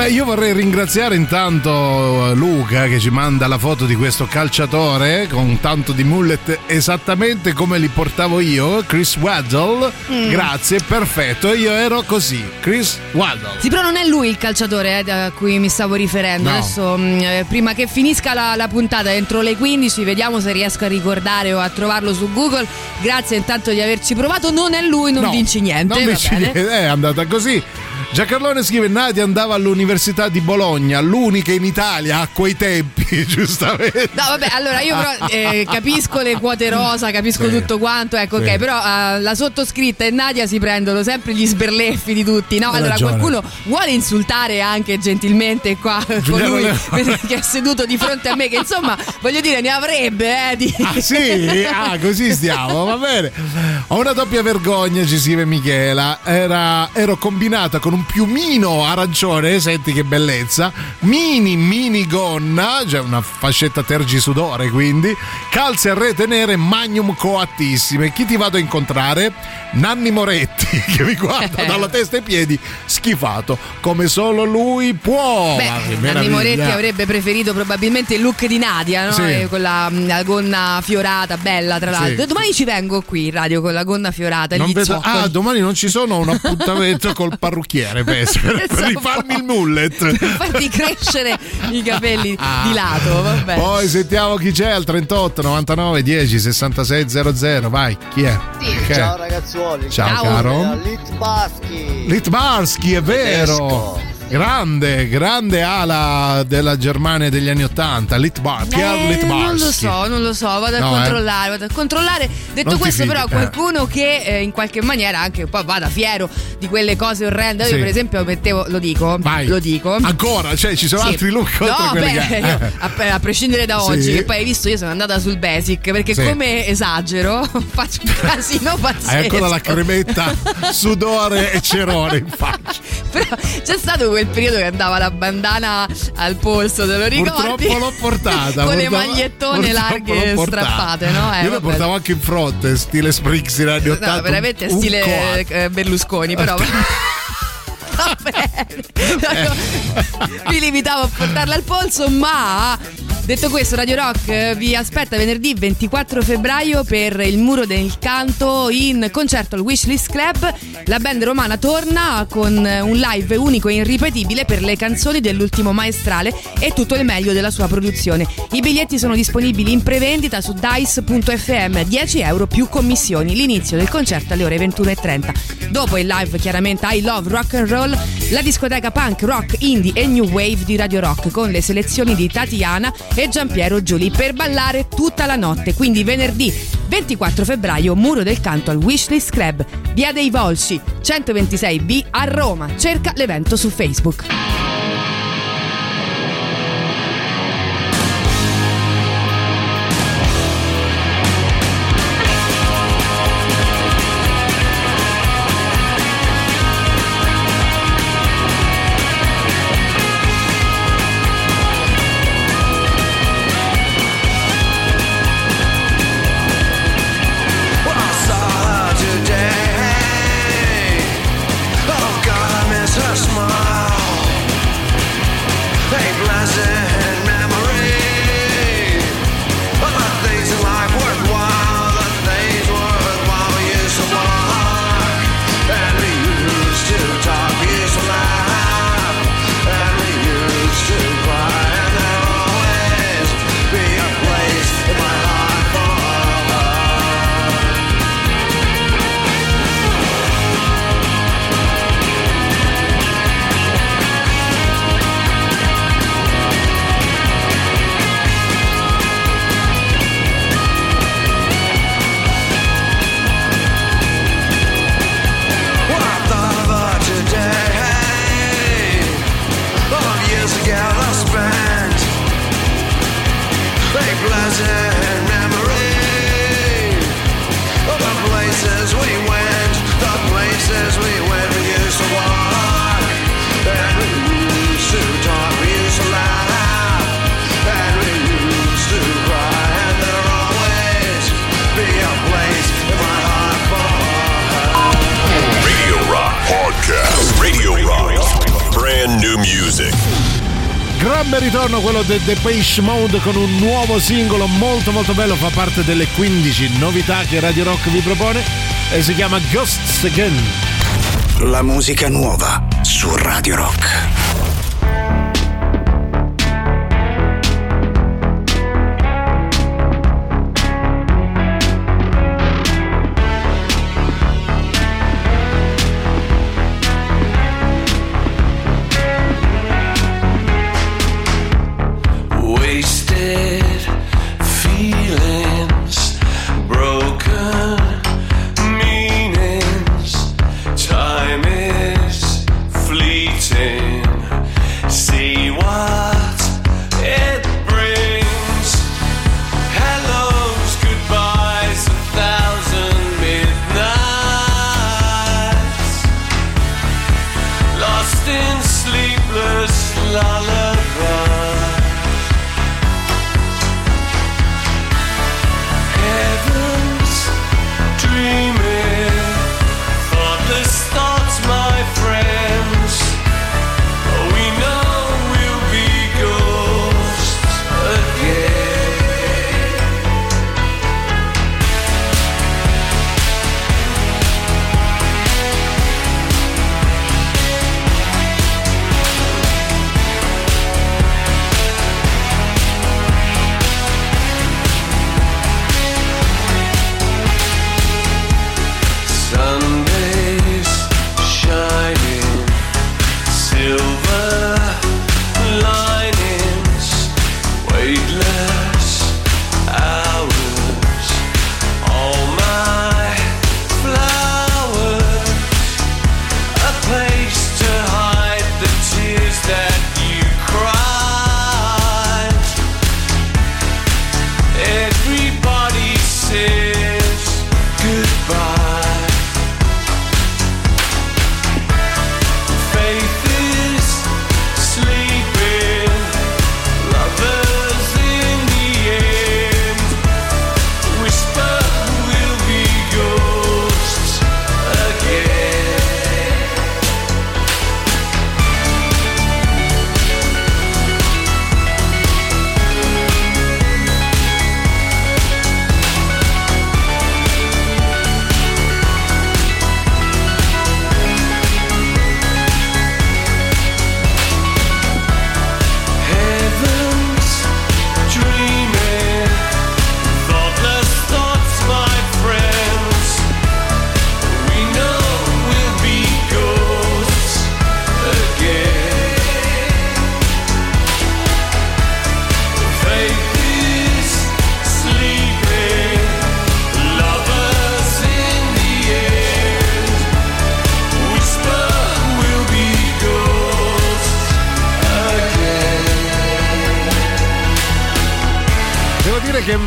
Vabbè, io vorrei ringraziare intanto Luca che ci manda la foto di questo calciatore con tanto di mullet esattamente come li portavo io, Chris Waddle. Mm. Grazie, perfetto, io ero così, Chris Waddle. Sì, però non è lui il calciatore eh, a cui mi stavo riferendo. No. Adesso mh, prima che finisca la, la puntata entro le quindici vediamo se riesco a ricordare o a trovarlo su Google. Grazie intanto di averci provato. Non è lui, non no, vinci niente, non va vinci bene. Niente, è andata così. Giancarlone scrive: Nati andava all'università di Bologna, l'unica in Italia a quei tempi, giustamente. No vabbè, allora io però eh, capisco le quote rosa, capisco sì. tutto quanto, ecco sì. ok, però eh, la sottoscritta e Nadia si prendono sempre gli sberleffi di tutti, no? Allora ragione. Qualcuno vuole insultare anche gentilmente qua Giuliano con lui Leone. Che è seduto di fronte a me, che insomma voglio dire ne avrebbe eh, di... Ah sì? Ah così stiamo, va bene. Ho una doppia vergogna, ci scrive Michela. Era, ero combinata con un piumino arancione, senti che bellezza, mini mini gonna, cioè una fascetta tergisudore, quindi calze a rete nere, magnum coattissime. Chi ti vado a incontrare? Nanni Moretti, che mi guarda dalla testa ai piedi schifato come solo lui può. Beh, Nanni Moretti avrebbe preferito probabilmente il look di Nadia, no? Sì. Con la, la gonna fiorata, bella tra l'altro. Sì. Domani ci vengo qui in radio con la gonna fiorata, non vedo... Ah, domani non ci sono, un appuntamento col parrucchiere per, per rifarmi il mullet, per farti crescere i capelli ah. di lato. Vabbè. Poi sentiamo chi c'è al trentotto novantanove dieci sessantasei zero zero. Vai, chi è? Sì. Okay. Ciao ragazzuoli, ciao, ciao caro Litbarski. Litbarski è vero, tedesco. Grande, grande ala della Germania degli anni ottanta, Litbarski, eh, Litbarski. Non lo so, non lo so, vado a no, controllare, eh. vado a controllare. Detto non questo, però, qualcuno eh. che eh, in qualche maniera anche poi vada fiero di quelle cose orrende. Sì. Io, per esempio, mettevo, lo dico, Vai. lo dico. Ancora, cioè, ci sono sì. altri look no, oltre quelli beh, che... io, a, a prescindere da sì. oggi, che poi hai visto, io sono andata sul basic, perché sì. come esagero, faccio un casino pazzesco. Hai ancora la cremetta, sudore e cerone in faccia. Però c'è stato quel periodo che andava la bandana al polso, te lo ricordi? Purtroppo l'ho portata con le magliettone larghe strappate, no? Eh, io le portavo anche in fronte, stile Springs in anni ottanta, no, veramente un, stile un Berlusconi, però va bene, mi limitavo a portarla al polso. Ma detto questo, Radio Rock vi aspetta venerdì ventiquattro febbraio per il Muro del Canto in concerto al Wishlist Club. La band romana torna con un live unico e irripetibile per le canzoni dell'ultimo maestrale e tutto il meglio della sua produzione. I biglietti sono disponibili in prevendita su dice punto effe emme, dieci euro più commissioni. L'inizio del concerto alle ore ventuno e trenta. Dopo il live chiaramente I Love Rock and Roll, la discoteca punk, rock, indie e new wave di Radio Rock con le selezioni di Tatiana e Giampiero Giuli per ballare tutta la notte. Quindi venerdì ventiquattro febbraio, Muro del Canto al Wishlist Club, Via dei Volsci centoventisei B a Roma. Cerca l'evento su Facebook. New music. grande ritorno quello di Depeche Mode con un nuovo singolo molto molto bello, fa parte delle quindici novità che Radio Rock vi propone e si chiama Ghosts Again. La musica nuova su Radio Rock.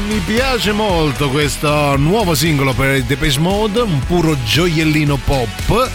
Mi piace molto questo nuovo singolo per Depeche Mode, un puro gioiellino pop.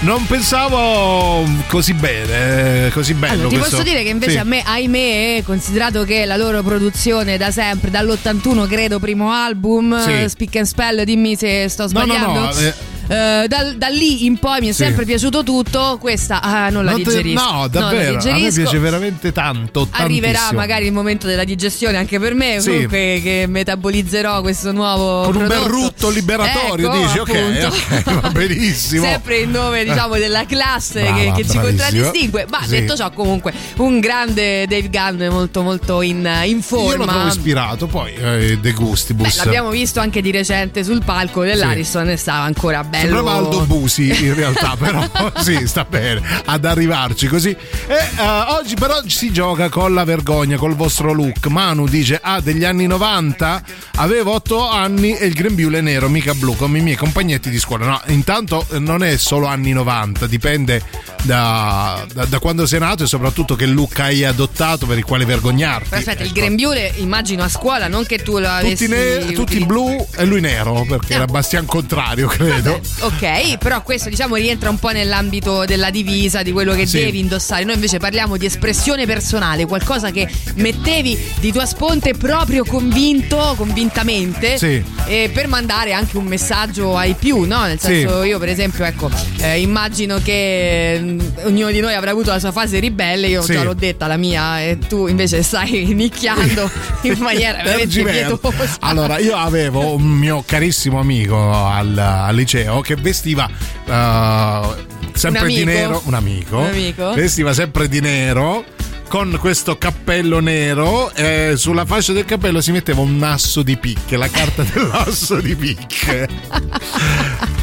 Non pensavo così bene, così bello. Allora, ti questo. Posso dire che invece sì. a me, ahimè, considerato che la loro produzione da sempre, dall'ottantuno credo, primo album, sì. Speak and Spell, dimmi se sto sbagliando. No, no, no. Eh. Uh, da, da lì in poi mi è sempre sì. piaciuto tutto. Questa ah, non la non digerisco te, no davvero non la digerisco. A me piace veramente tanto, arriverà tantissimo. Magari il momento della digestione anche per me sì. comunque, che metabolizzerò questo nuovo con prodotto. Un bel rutto liberatorio, ecco, dici okay, ok va benissimo sempre in nome diciamo della classe brava, che, che ci contraddistingue, ma sì. detto ciò comunque un grande Dave Gunn molto molto in, in forma. Io lo trovo ispirato poi eh, De Gustibus. Beh, l'abbiamo visto anche di recente sul palco dell'Ariston sì. e stava ancora bene. Sembrava Aldo Busi in realtà, però sì, sta bene ad arrivarci così. E uh, oggi però si gioca con la vergogna, col vostro look. Manu dice, ah, degli anni novanta, avevo otto anni e il grembiule nero, mica blu, come i miei compagnetti di scuola. No, intanto non è solo anni novanta, dipende da, da, da quando sei nato e soprattutto che look hai adottato per il quale vergognarti. Perfetto, ecco. Il grembiule immagino a scuola, non che tu lo avessi... Tutti, ne- tutti blu e lui nero, perché no. era Bastian Contrario, credo. Vabbè. Ok, però questo diciamo rientra un po' nell'ambito della divisa, di quello che sì. devi indossare. Noi invece parliamo di espressione personale, qualcosa che mettevi di tua sponte proprio convinto, convintamente, sì. e per mandare anche un messaggio ai più, no? Nel senso, sì. io per esempio, ecco, eh, immagino che ognuno di noi avrà avuto la sua fase ribelle, io sì. già l'ho detta la mia, e tu invece stai nicchiando in maniera veramente pietosa. Allora, io avevo un mio carissimo amico al, al liceo che vestiva uh, sempre di nero, un amico, un amico, vestiva sempre di nero con questo cappello nero, e sulla fascia del cappello si metteva un asso di picche, la carta dell'asso di picche.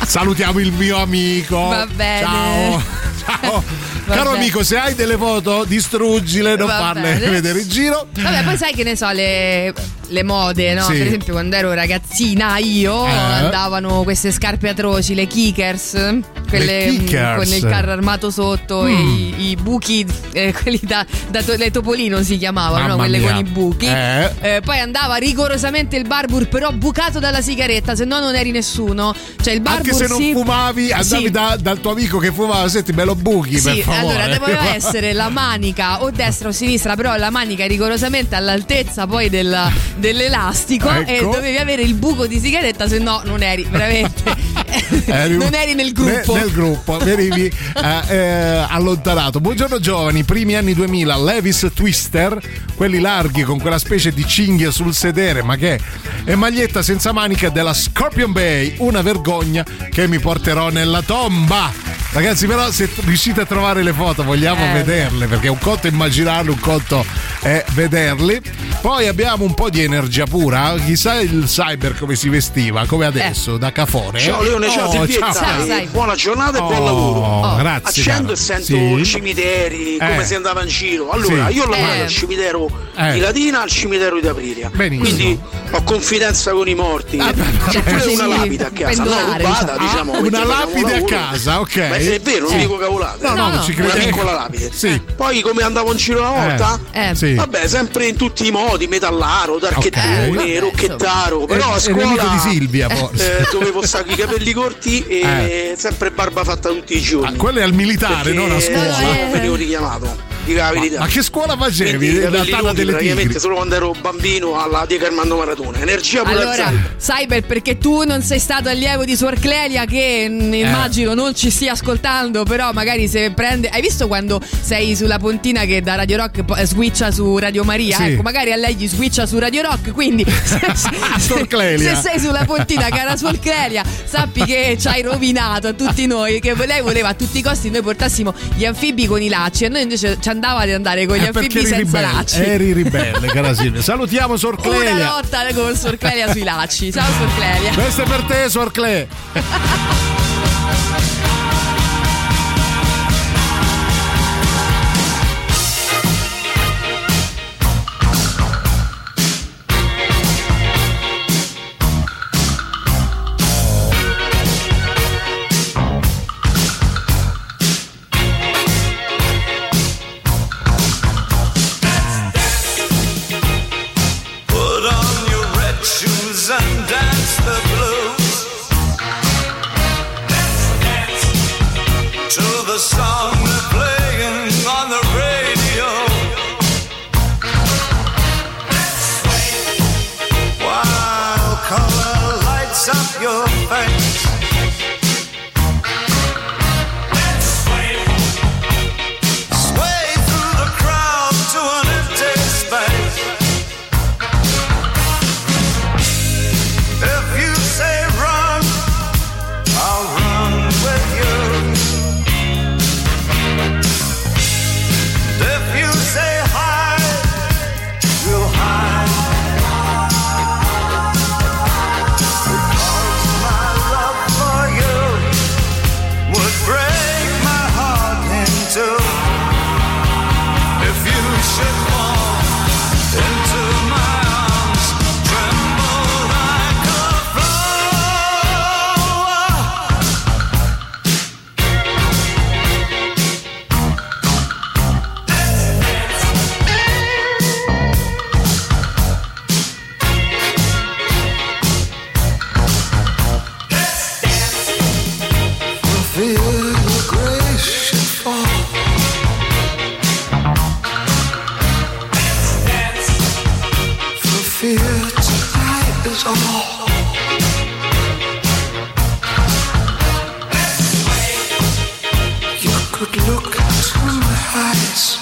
Salutiamo il mio amico. Va bene. Ciao. Ciao. Vabbè. Caro amico, se hai delle foto distruggile, non Vabbè. farle vedere in giro. Vabbè, poi sai che ne so, le, le mode, no? Sì. Per esempio quando ero ragazzina io eh. andavano queste scarpe atroci, le Kickers, quelle le Kickers. con il carro armato sotto, mm. i, i buchi, eh, quelli da, da to, le Topolino si chiamavano, Mamma no? quelle mia. con i buchi. Eh. Eh, poi andava rigorosamente il Barbour, però bucato dalla sigaretta, se no non eri nessuno. Cioè il Barbour, anche se non sì, fumavi, andavi sì. da, dal tuo amico che fumava, senti, me lo buchi, sì, per favore. Allora doveva essere la manica o destra o sinistra, però la manica rigorosamente all'altezza poi del, dell'elastico, ecco. e dovevi avere il buco di sigaretta, se no non eri veramente eri, non eri nel gruppo, ne, nel gruppo venivi eh, eh, allontanato. Buongiorno giovani, primi anni duemila, Levi's Twister, quelli larghi con quella specie di cinghia sul sedere, ma che è maglietta senza manica della Scorpion Bay, una vergogna che mi porterò nella tomba. Ragazzi, però se riuscite a trovare le foto vogliamo eh, vederle, perché un conto è immaginarle, un conto è vederli. Poi abbiamo un po' di energia pura, chissà il cyber come si vestiva, come adesso, eh. da cafone. Ciao Leone, ciao, oh, ciao. ciao buona giornata oh, e buon lavoro. Oh, grazie. Accendo e sento sì. cimiteri, come eh. si andava in giro. Allora, sì. io ho lavorato eh. al cimitero eh. di Latina, al cimitero di Aprilia. Benissimo. Quindi ho confidenza con i morti. Ah, c'è pure sì. una lapide a casa, no, rubata, ah, diciamo, una lapide a casa, ok. Ma è vero, sì. non dico cavolate. No, no, no, non ci credo. Una piccola lapide. Sì. Poi come andavo in giro una volta? Eh. Eh. Sì. Vabbè, sempre in tutti i modi, metallaro, tarchettone, okay. rocchettaro. Però eh, a scuola l'amico di Silvia, forse. Eh, dovevo stare con i capelli corti e eh. sempre barba fatta tutti i giorni. Ah, quello è al militare, non a scuola. Eh. Venivo richiamato. La verità. Ma, ma che scuola facevi? La tana delle praticamente tigri. Solo quando ero bambino alla Diego Armando Maradona. Energia pura. Allora, cyber, perché tu non sei stato allievo di Suor Clelia, che eh. immagino non ci stia ascoltando, però magari se prende. Hai visto quando sei sulla Pontina che da Radio Rock switcha su Radio Maria? Sì. Ecco, magari a lei gli switcha su Radio Rock. Quindi se, se, se sei sulla Pontina, cara Suor Clelia, sappi che ci hai rovinato a tutti noi. Che lei voleva a tutti i costi noi portassimo gli anfibi con i lacci e noi invece ci andava ad andare con gli eh anfibi senza lacci. Eri ribelle, cara Silvia. Salutiamo Suor Clelia. Una lotta con Suor Clelia sui lacci. Ciao Suor Clelia. Questo è per te, Suor Cle. fear tonight is all. You could look into my eyes.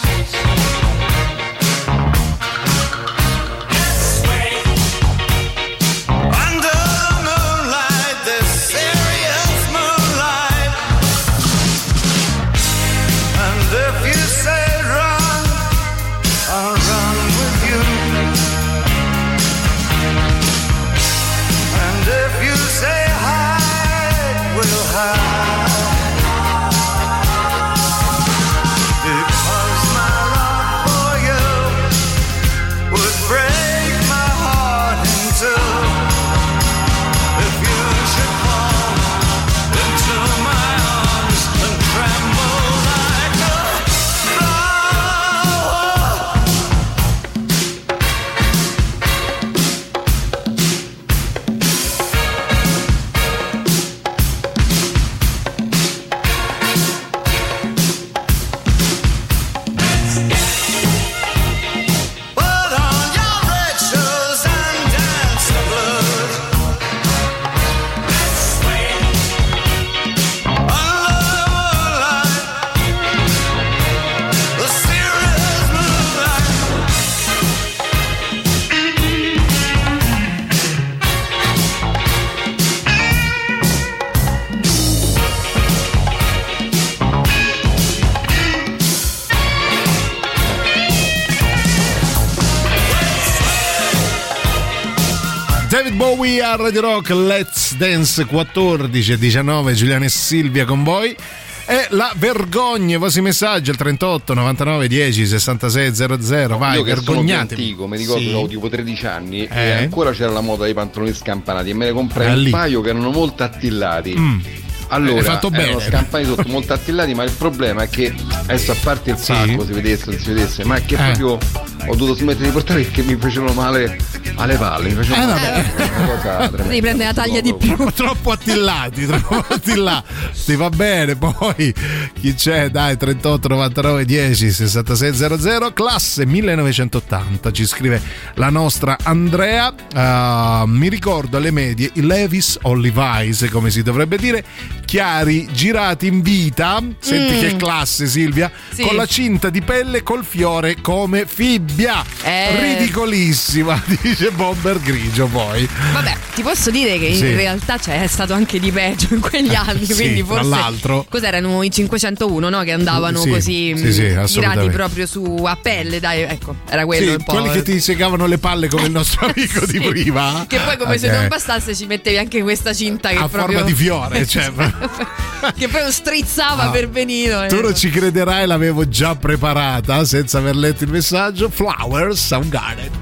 Radio Rock, Let's Dance quattordici e diciannove, Giuliano e Silvia con voi. E la vergogna, i vostri messaggi al trentotto novantanove dieci sessantasei zero zero. Vai, io che vergognate. Sono antico, mi ricordo sì. che avevo tipo tredici anni eh. e ancora c'era la moda dei pantaloni scampanati e me ne comprai un paio che erano molto attillati. Mm. Allora, eh, fatto bene. Erano scampani sotto molto attillati, ma il problema è che adesso, a parte il sacco, sì. si vedesse, non si vedesse, ma è che eh. proprio ho dovuto smettere di portare perché mi facevano male alle palle, mi facevano eh, male. Una cosa devi prendere la taglia di più. Troppo attillati, troppo attillati. Ti va bene, poi chi c'è? Dai, trentotto novantanove dieci sessantasei zero zero, classe millenovecentottanta, ci scrive la nostra Andrea. Uh, mi ricordo alle medie i Levi's o Levi's, come si dovrebbe dire, chiari, girati in vita, senti mm. che classe Silvia, sì. con la cinta di pelle col fiore come fibbia, eh. ridicolissima, dice Bomber Grigio. Poi vabbè, ti posso dire che in sì. realtà c'è cioè, stato anche di peggio in quegli anni, sì, quindi forse cos'erano i cinquecentouno, no? Che andavano sì, così sì, sì, girati proprio su a pelle, dai, ecco, era quello sì, un po'. Quelli che ti segavano le palle come il nostro amico sì. di prima, che poi come okay. se non bastasse ci mettevi anche questa cinta che a proprio... forma di fiore, cioè che poi strizzava ah, per benino. Tu non ci crederai, l'avevo già preparata senza aver letto il messaggio. Flowers, Soundgarden.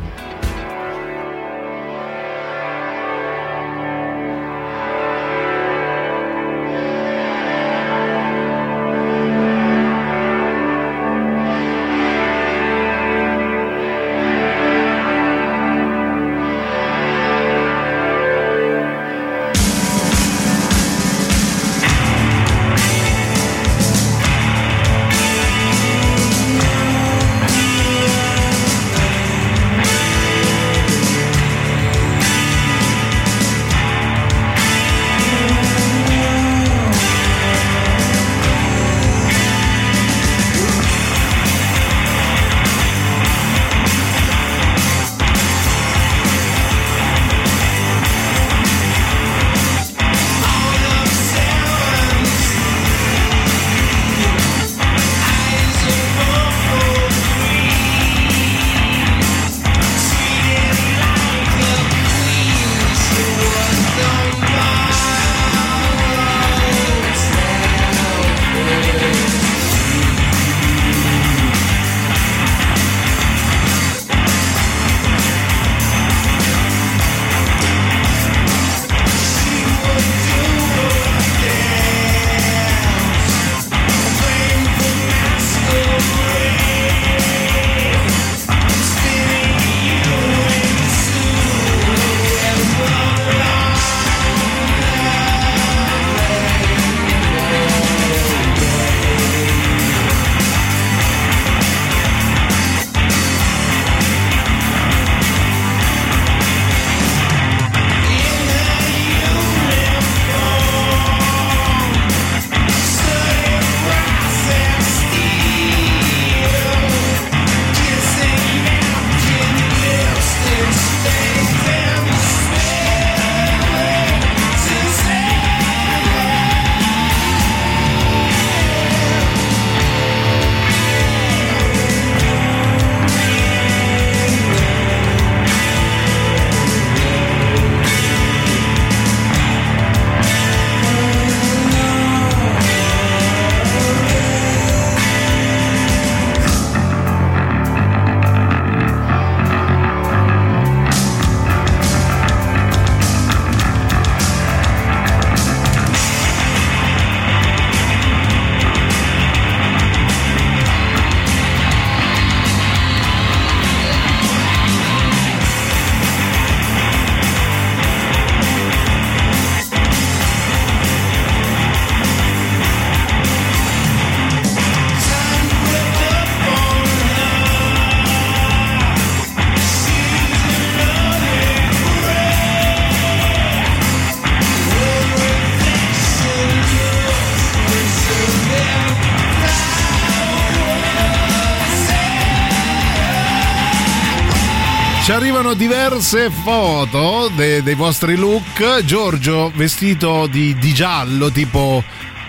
Ci arrivano diverse foto de- dei vostri look. Giorgio vestito di, di giallo tipo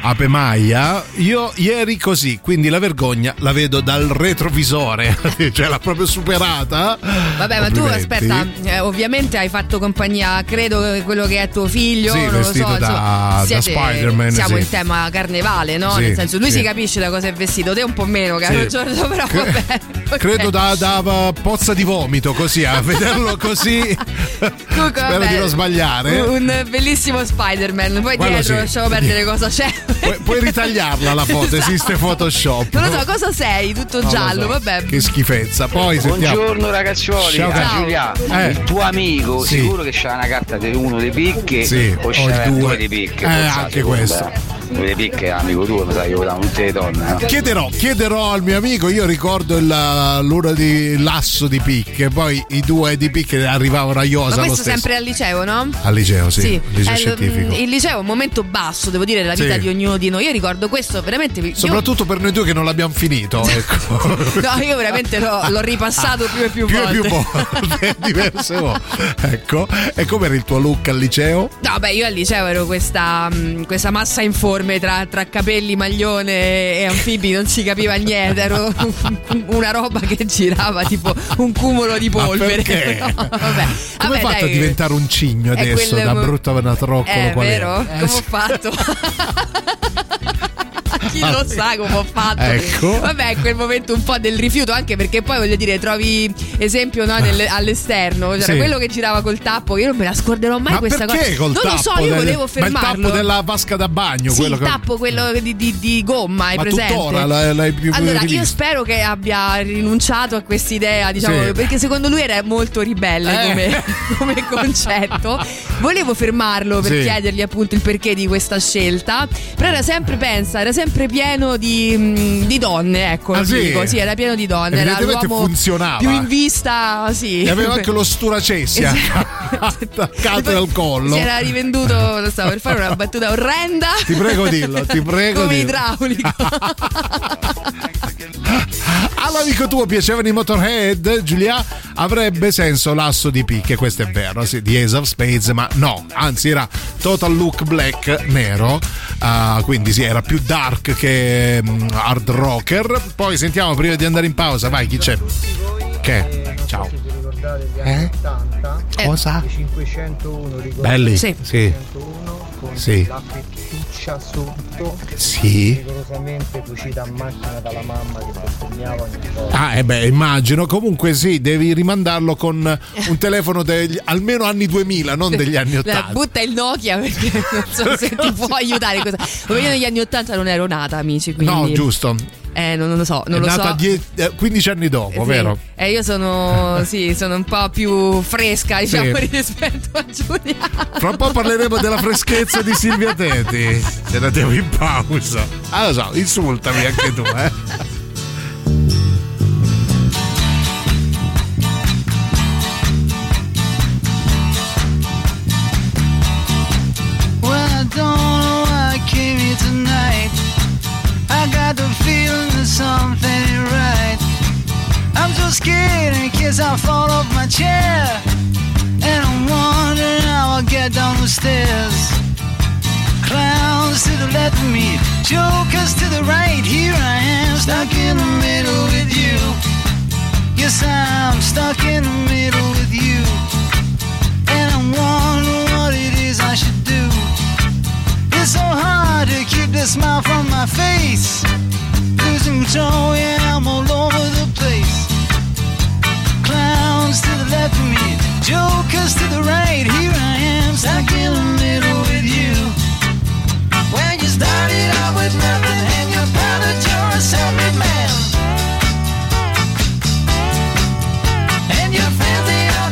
Ape Maia, io ieri così, quindi la vergogna la vedo dal retrovisore, cioè l'ha proprio superata. Vabbè, ma tu aspetta, eh, ovviamente hai fatto compagnia, credo, quello che è tuo figlio, sì, non lo so, da, insomma, siete, da Spider-Man, siamo sì. in tema carnevale, no? Sì, nel senso, lui sì. si capisce da cosa è vestito, te un po' meno, caro sì. Giorgio, però Cre- vabbè. Okay. Credo da, da pozza di vomito, così a vederlo così. Comunque, spero vabbè, di non sbagliare. Un bellissimo Spider-Man, poi quello dietro sì. lasciamo perdere cosa c'è. Pu- puoi ritagliarla la foto, esatto. Esiste Photoshop. Non lo so, cosa sei? Tutto no, giallo, so. Vabbè. Che schifezza. Poi sentiamo. Buongiorno ragazzuoli, ciao, ciao. Giuliano, eh. il tuo amico, sì. sicuro che c'ha una carta di uno dei picche, sì. o c'ha due dei picche. Eh, anche questo. Le picche, amico tuo, mi sa che votavo tutte le donne. No? Chiederò, chiederò al mio amico, io ricordo il, l'uno di l'asso di picche, poi i due di picche arrivavano a Iosa. Ma questo lo sempre al liceo, no? Al liceo, sì. sì. Liceo eh, scientifico. Il liceo è un momento basso, devo dire, della vita sì. di ognuno di noi. Io ricordo questo veramente. Soprattutto io... per noi due che non l'abbiamo finito, ecco. No, io veramente l'ho, l'ho ripassato più e più, più volte. Più e più volte, diverse volte. Ecco. E com'era il tuo look al liceo? No, beh, io al liceo ero questa, questa massa in forma. Tra, tra capelli, maglione e anfibi non si capiva niente, era una roba che girava tipo un cumulo di polvere. Ma no, vabbè. Come hai fatto a diventare un cigno adesso, quel... da brutta vanatroccolo? È vero? È? Come eh, ho sì. fatto? Chi lo sa come ho fatto, ecco. Vabbè, quel momento un po' del rifiuto, anche perché poi voglio dire, trovi esempio no, nel, all'esterno, c'era cioè, sì. quello che girava col tappo, io non me la scorderò mai, ma questa cosa non lo so, io del, volevo fermarlo, ma il tappo della vasca da bagno, sì, quello il tappo che... quello di, di, di gomma, hai ma presente? Tuttora l'hai, l'hai più allora rivisto. Io spero che abbia rinunciato a quest'idea, diciamo, sì. perché secondo lui era molto ribelle eh. come, come concetto. Volevo fermarlo per sì. chiedergli appunto il perché di questa scelta, però era sempre pensa era sempre pieno di, di donne, ecco, ah, sì? Dico, sì, era pieno di donne, era l'uomo funzionava. Più in vista, sì. E aveva anche lo sturacessia attaccato dal collo. Si era rivenduto, stavo per fare una battuta orrenda. Ti prego dillo, ti prego come dillo. Idraulico. All'amico tuo piacevano i Motorhead, Giulia? Avrebbe senso l'asso di picche, questo è vero, sì, di Ace of Spades, ma no, anzi era total look black, nero, uh, quindi sì, era più dark che um, hard rocker. Poi sentiamo prima di andare in pausa, vai, chi c'è? Che? Ciao. Eh? Cosa? cinquecentouno Belli? Sì. Sì. Sì. La fettuccia sotto, sì, rigorosamente cucita a macchina dalla mamma che consegnava ogni volta. Ah, e beh, immagino. Comunque sì, devi rimandarlo con un telefono degli almeno anni duemila, non degli anni ottanta. Butta il Nokia, perché non so se ti può aiutare. Come io negli anni ottanta non ero nata, amici, quindi... No, giusto. Eh, non, non lo so, non è lo nata so. Die- quindici anni dopo, sì. vero? Eh, io sono, sì, sono un po' più fresca, diciamo, sì. rispetto a Giuliano. Fra un po' parleremo della freschezza di Silvia Teti. Te la devo in pausa. Ah, lo so, insultami anche tu, eh. Something right. I'm just scared in case I fall off my chair, and I'm wondering how I'll get down the stairs. Clowns to the left of me, jokers to the right. Here I am stuck in the middle with you. Yes, I'm stuck in the middle with you, and I'm wondering what it is I should do. It's so hard to keep the smile from my face. Losing control, yeah, I'm all over the place. Clowns to the left of me, jokers to the right. Here I am, stuck in the middle with you. When you started out with nothing and you found that you're a self-made man, and you fancy out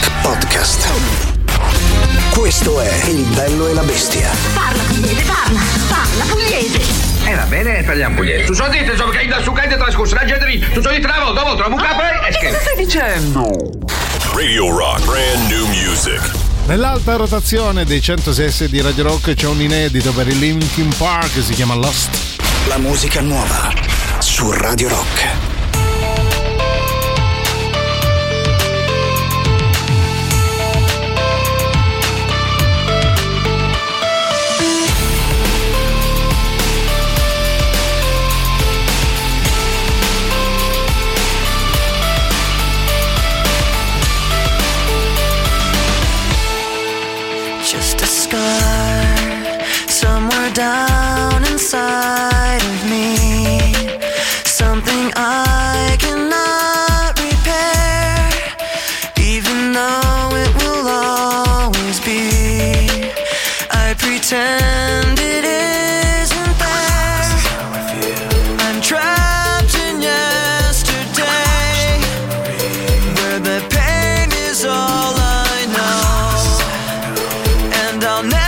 Rock Podcast. Questo è Il Bello e la Bestia. Parla pugliese, parla, parla pugliese. E eh, va bene, parliamo pugliese. Tu so dite, so che da su cante trascorso la gente, tu so di travo, dopo trovo un capo e scherzo. Che stai dicendo? Radio Rock, brand new music. Nell'alta rotazione dei centosei di Radio Rock c'è un inedito per il Linkin Park, si chiama Lost. La musica nuova su Radio Rock. Somewhere down inside of me, something I cannot repair, even though it will always be. I pretend it isn't there. I'm trapped in yesterday, where the pain is all I know, and I'll never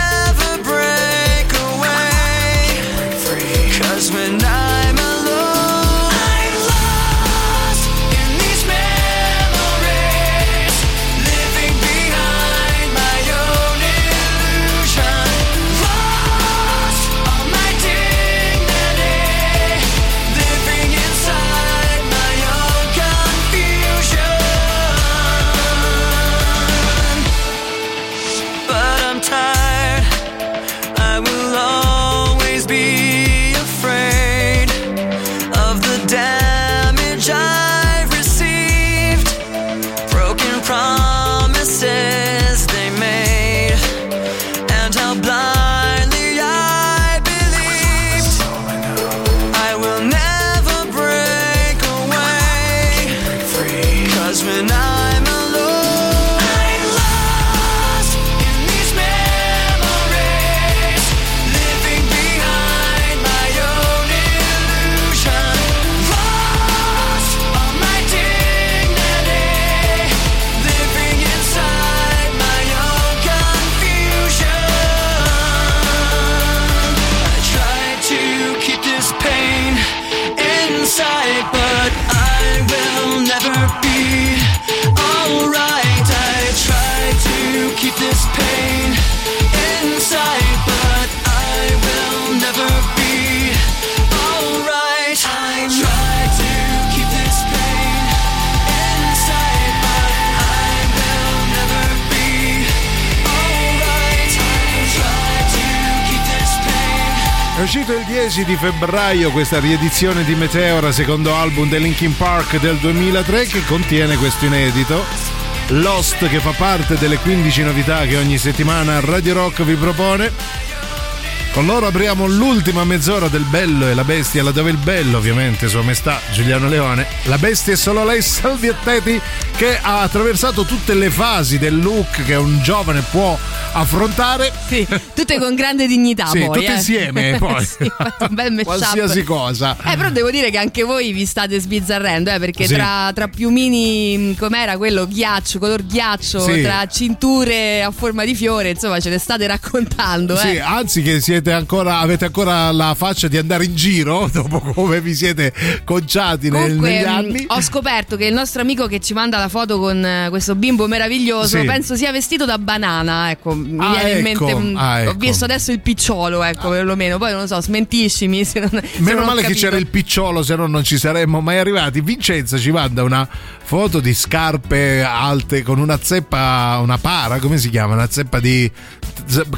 È uscito il dieci di febbraio questa riedizione di Meteora, secondo album dei Linkin Park del duemilatré, che contiene questo inedito Lost, che fa parte delle quindici novità che ogni settimana Radio Rock vi propone. Con loro apriamo l'ultima mezz'ora del Bello e la Bestia, laddove il bello ovviamente sua maestà Giuliano Leone, la bestia è solo lei, Silvia Teti, che ha attraversato tutte le fasi del look che un giovane può affrontare, sì, tutte con grande dignità, sì, poi tutte eh. insieme poi sì, un bel match-up. Qualsiasi cosa, eh, però devo dire che anche voi vi state sbizzarrendo, eh, perché sì. tra, tra piumini, com'era quello, ghiaccio, color ghiaccio, sì. tra cinture a forma di fiore, insomma ce le state raccontando, sì, eh. anzi che siete ancora, avete ancora la faccia di andare in giro dopo come vi siete conciati. Comunque, negli anni ho scoperto che il nostro amico che ci manda la foto con questo bimbo meraviglioso, sì. penso sia vestito da banana, ecco. Mi ah, viene ecco, in mente, ah, ecco. ho visto adesso il picciolo, ecco, ah. perlomeno. Poi non lo so, smentiscimi se non, meno se non male che c'era il picciolo, se no non ci saremmo mai arrivati. Vincenzo ci manda una foto di scarpe alte con una zeppa, una para, come si chiama? Una zeppa di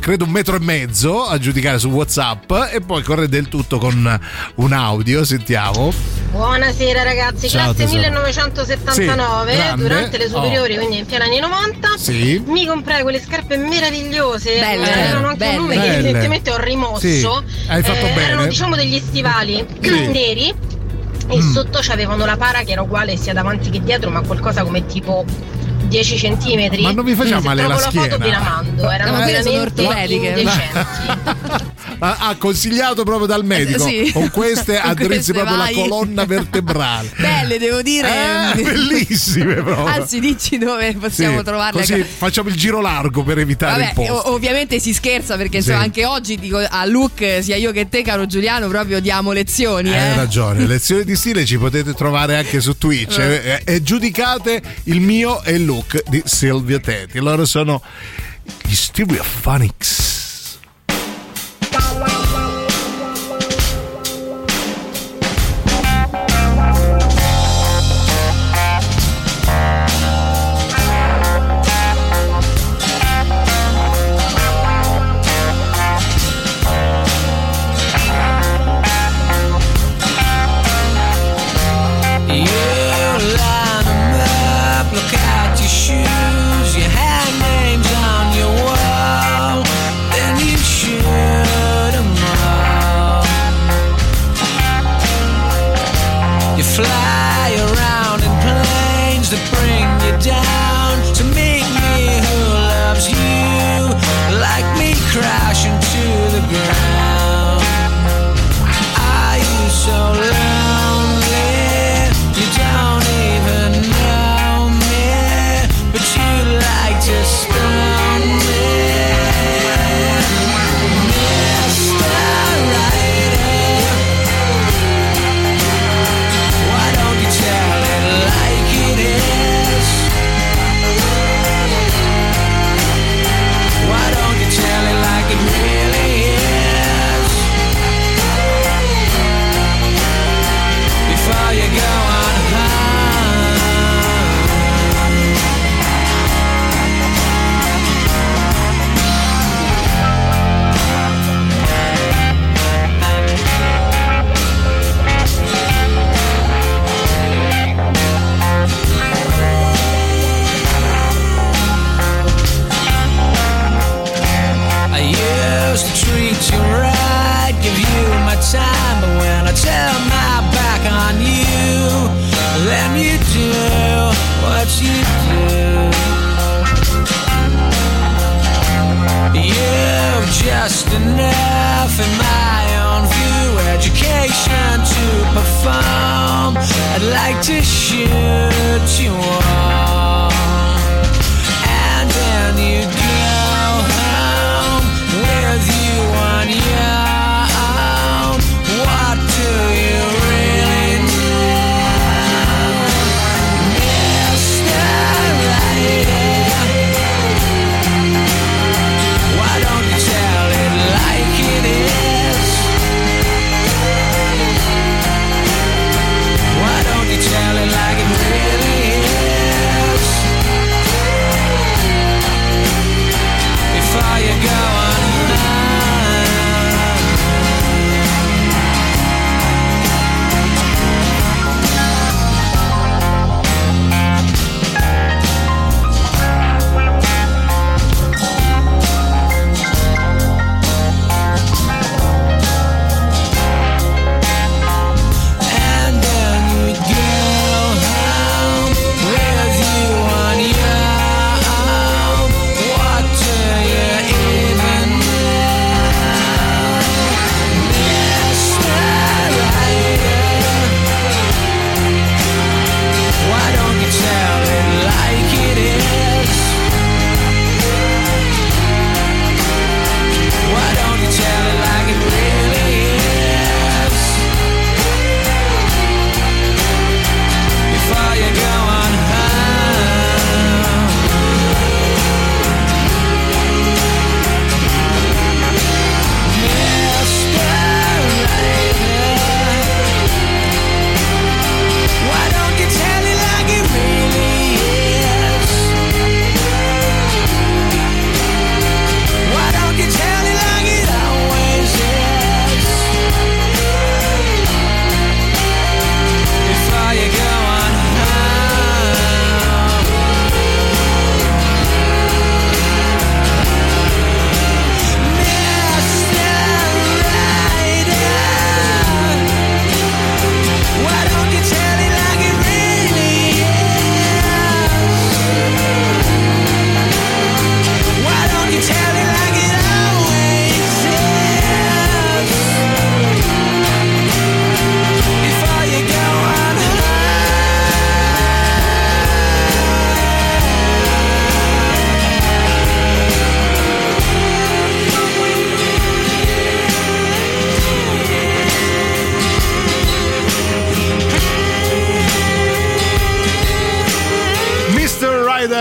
credo un metro e mezzo, a giudicare su WhatsApp, e poi correde il tutto con un audio, sentiamo. Buonasera ragazzi, ciao, classe tesoro. millenovecentosettantanove, sì, durante le superiori, oh. quindi in piena anni novanta, sì. mi comprai quelle scarpe meravigliose, belle, eh, erano anche belle. Nuove, che evidentemente ho rimosso, sì, hai fatto eh, bene. Erano diciamo degli stivali sì. neri, e mm. sotto c'avevano la para che era uguale sia davanti che dietro, ma qualcosa come tipo dieci centimetri. Ma non mi faceva male la schiena? Se trovo la foto vi la mando, erano veramente indecenti. ha, ha consigliato proprio dal medico, eh, sì. Con queste addrizzi proprio vai. La colonna vertebrale. Belle, devo dire, eh, bellissime proprio. Anzi, dici dove possiamo sì, trovarle. Così a... facciamo il giro largo per evitare Vabbè, il posto. Ov- ovviamente si scherza, perché sì. so, anche oggi dico a Luke, sia io che te, caro Giuliano, proprio diamo lezioni. Hai eh, eh. ragione, lezioni di stile ci potete trovare anche su Twitch eh. e, e giudicate il mio e il look di Silvia Teti. Loro sono gli Stereophonics. Shoes, you had names on your wall.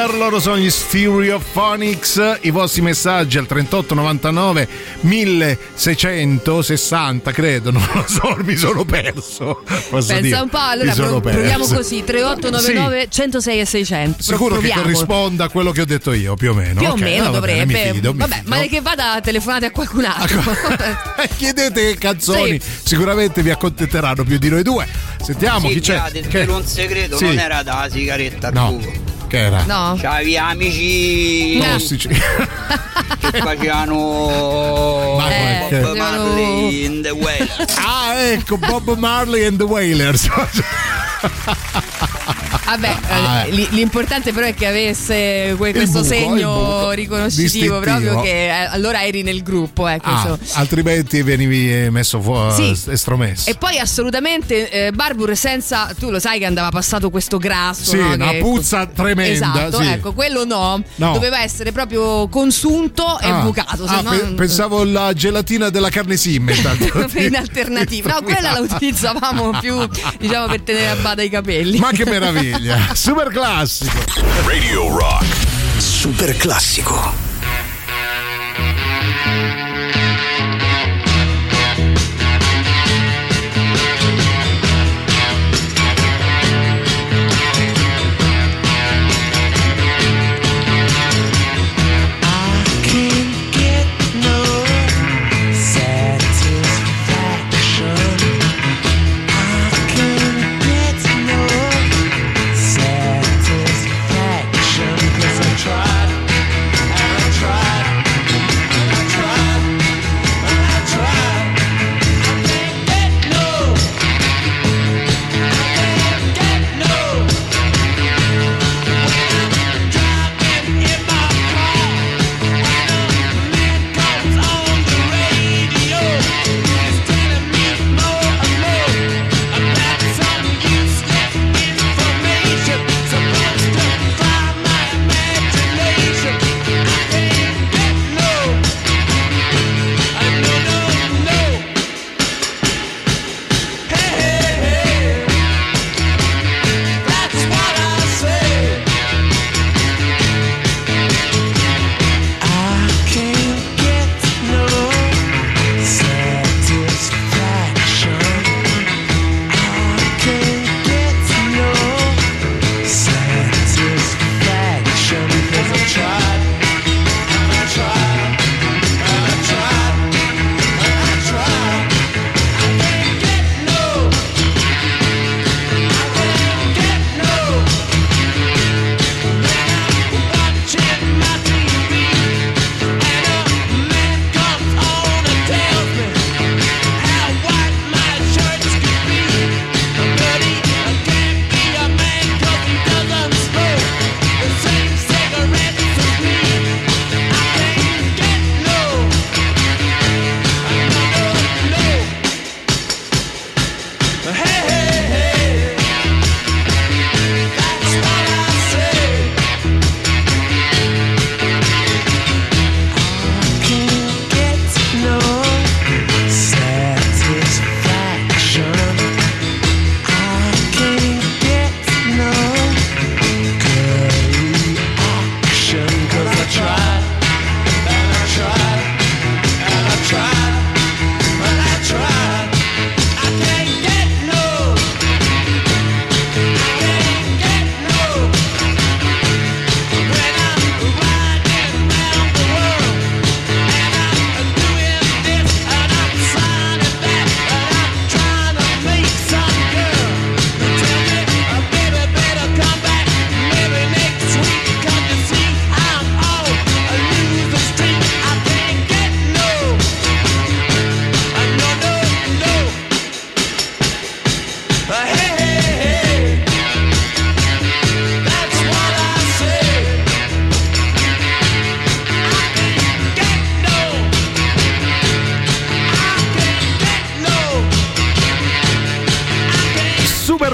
Killer, loro sono gli Stereophonics. I vostri messaggi al trentotto novantanove milleseicentosessanta, credo, non lo so, mi sono perso. Posso pensa dire, un po', allora pro- proviamo così, trentotto novantanove sì. centosei e seicento. Sicuro che corrisponda a quello che ho detto io, più o meno. Più okay, o meno no, dovrebbe. Vabbè, mi fido, mi vabbè ma che vada a telefonate a qualcun altro. Chiedete canzoni, sì. Sicuramente vi accontenteranno più di noi due. Sentiamo sì, chi c'è. Guardate, che... un segreto, sì. Non era da sigaretta al no. Cubo. Che era? No. C'avevi amici tossici che facevano eh, Bob Marley and the Wailers. Ah, ecco, Bob Marley and the Wailers. Vabbè, ah, eh. l'importante però è che avesse questo buco, segno riconoscitivo, distintivo. Proprio che allora eri nel gruppo, ecco, ah, so. Altrimenti venivi messo fuori, sì. Estromesso. E poi assolutamente eh, Barbour senza, tu lo sai che andava passato questo grasso, sì, no? Una che, puzza tremenda. Esatto, sì. Ecco, quello no, no, doveva essere proprio consunto e ah, bucato. Ah, sennò... pe- pensavo la gelatina della carne Simme. In alternativa, no, quella la utilizzavamo più, diciamo, per tenere a bada i capelli. Ma che meraviglia! Super classico. Radio Rock. Super classico.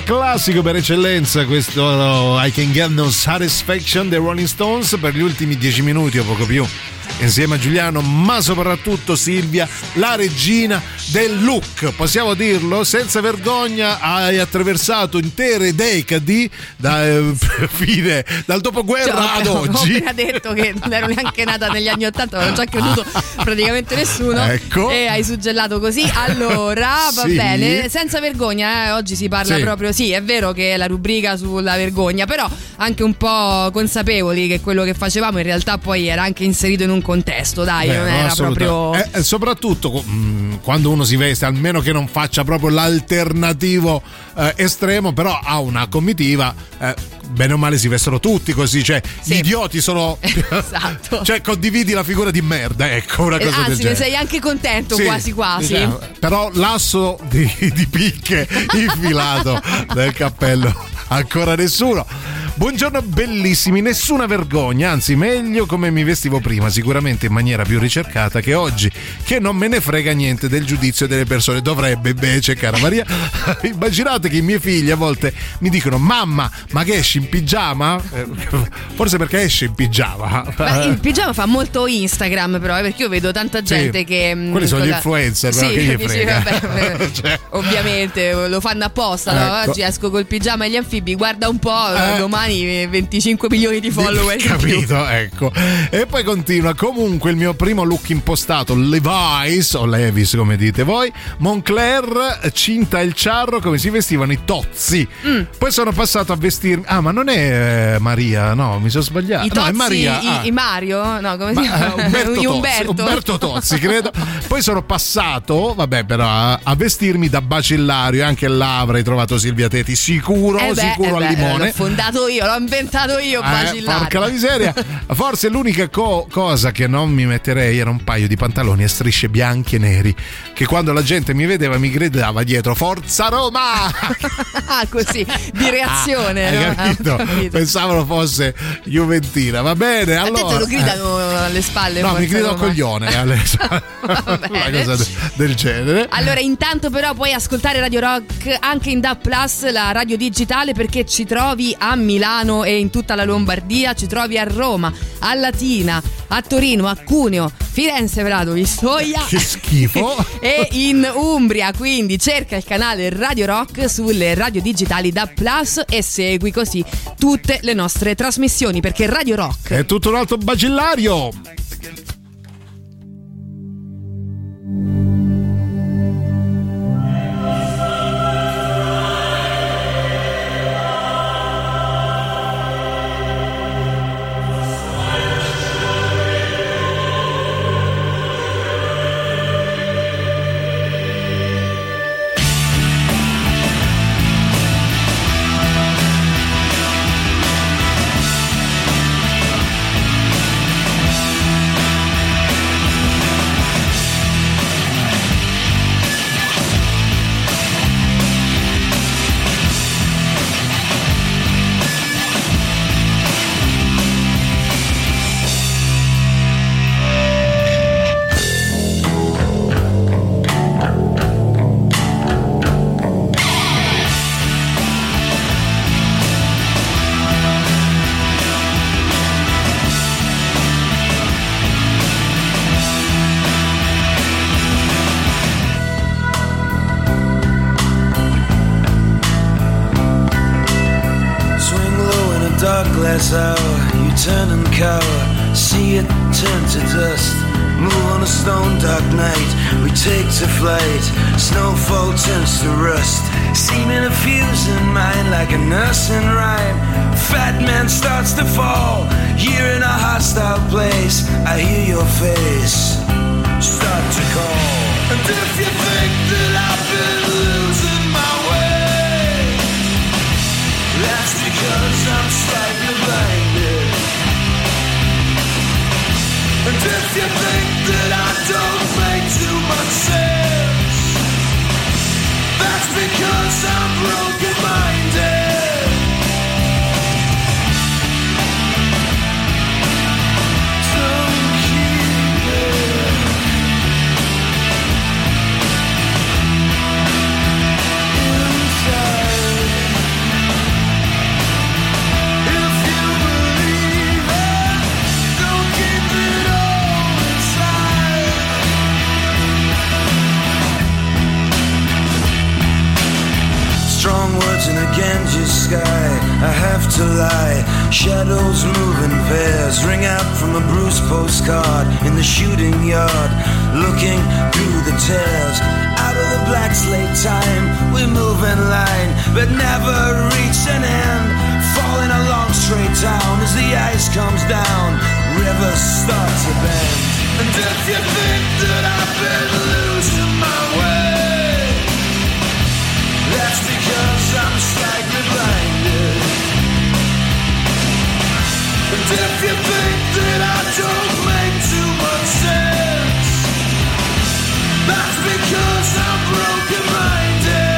Classico per eccellenza questo no, I Can Get No Satisfaction dei Rolling Stones per gli ultimi dieci minuti o poco più insieme a Giuliano, ma soprattutto Silvia, la regina del look, possiamo dirlo senza vergogna, hai attraversato intere decadi da, eh, fine, dal dopoguerra, cioè, ad oggi. Ho detto che non ero neanche nata negli anni ottanta, non ci ha creduto praticamente nessuno, ecco. E hai suggellato così, allora va sì. bene, senza vergogna, eh, oggi si parla sì. proprio, sì è vero che è la rubrica sulla vergogna, però anche un po' consapevoli che quello che facevamo in realtà poi era anche inserito in un contesto, dai. Beh, non era proprio eh, soprattutto mh, quando uno si veste, almeno che non faccia proprio l'alternativo eh, estremo, però ha una comitiva, eh, bene o male si vestono tutti così, cioè sì. gli idioti sono esatto. cioè condividi la figura di merda, ecco, una cosa eh, anzi, del genere, sei anche contento sì, quasi quasi diciamo, però l'asso di, di picche infilato nel cappello ancora nessuno. Buongiorno bellissimi, nessuna vergogna, anzi meglio come mi vestivo prima, sicuramente in maniera più ricercata che oggi, che non me ne frega niente del giudizio delle persone. Dovrebbe invece, cara Maria, immaginate che i miei figli a volte mi dicono mamma, ma che esci in pigiama? Forse perché esce in pigiama. Ma il pigiama fa molto Instagram però, perché io vedo tanta gente sì, che... Quelli sono gli influencer, sì, però che gli frega. Vabbè, cioè. Ovviamente lo fanno apposta, ecco. Oggi esco col pigiama e gli anfibi, guarda un po', eh. domani venticinque milioni di follower, capito? Ecco. E poi continua: comunque il mio primo look impostato, Levi's o Levi's come dite voi, Moncler, cinta il ciarro, come si vestivano i tozzi. Mm. Poi sono passato a vestirmi, ah ma non è eh, Maria, no mi sono sbagliato, i tozzi, no è Maria, i, ah. i Mario, no come si chiama, Umberto, Umberto. Umberto Tozzi credo. Poi sono passato, vabbè però a, a vestirmi da bacellario, anche là avrei trovato Silvia Teti sicuro, eh beh, sicuro eh beh, al limone. L'ho fondato io. Io, l'ho inventato io, eh, porca la miseria. Forse l'unica co- cosa che non mi metterei era un paio di pantaloni a strisce bianchi e neri, che quando la gente mi vedeva mi gridava dietro Forza Roma. Così di reazione, ah, no? capito? Ah, capito. Pensavano fosse Juventina. Va bene, allora. A te lo gridano eh. alle spalle. No, Forza mi gridano coglione alle spalle. Una cosa de- del genere. Allora intanto però puoi ascoltare Radio Rock anche in D A B plus, la radio digitale, perché ci trovi a Milano e in tutta la Lombardia, ci trovi a Roma, a Latina, a Torino, a Cuneo, Firenze, Prato, Pistoia, che schifo, e in Umbria. Quindi cerca il canale Radio Rock sulle radio digitali D A B plus e segui così tutte le nostre trasmissioni, perché Radio Rock è tutto un altro bacillario. onwards in a Ganges sky. I have to lie. Shadows move in pairs, ring out from a Bruce postcard in the shooting yard. Looking through the tears, out of the black slate time, we move in line, but never reach an end. Falling along straight down as the ice comes down, rivers start to bend. And if you think that I've been losing my way, that's because I'm slightly blinded. And if you think that I don't make too much sense, that's because I'm broken-minded.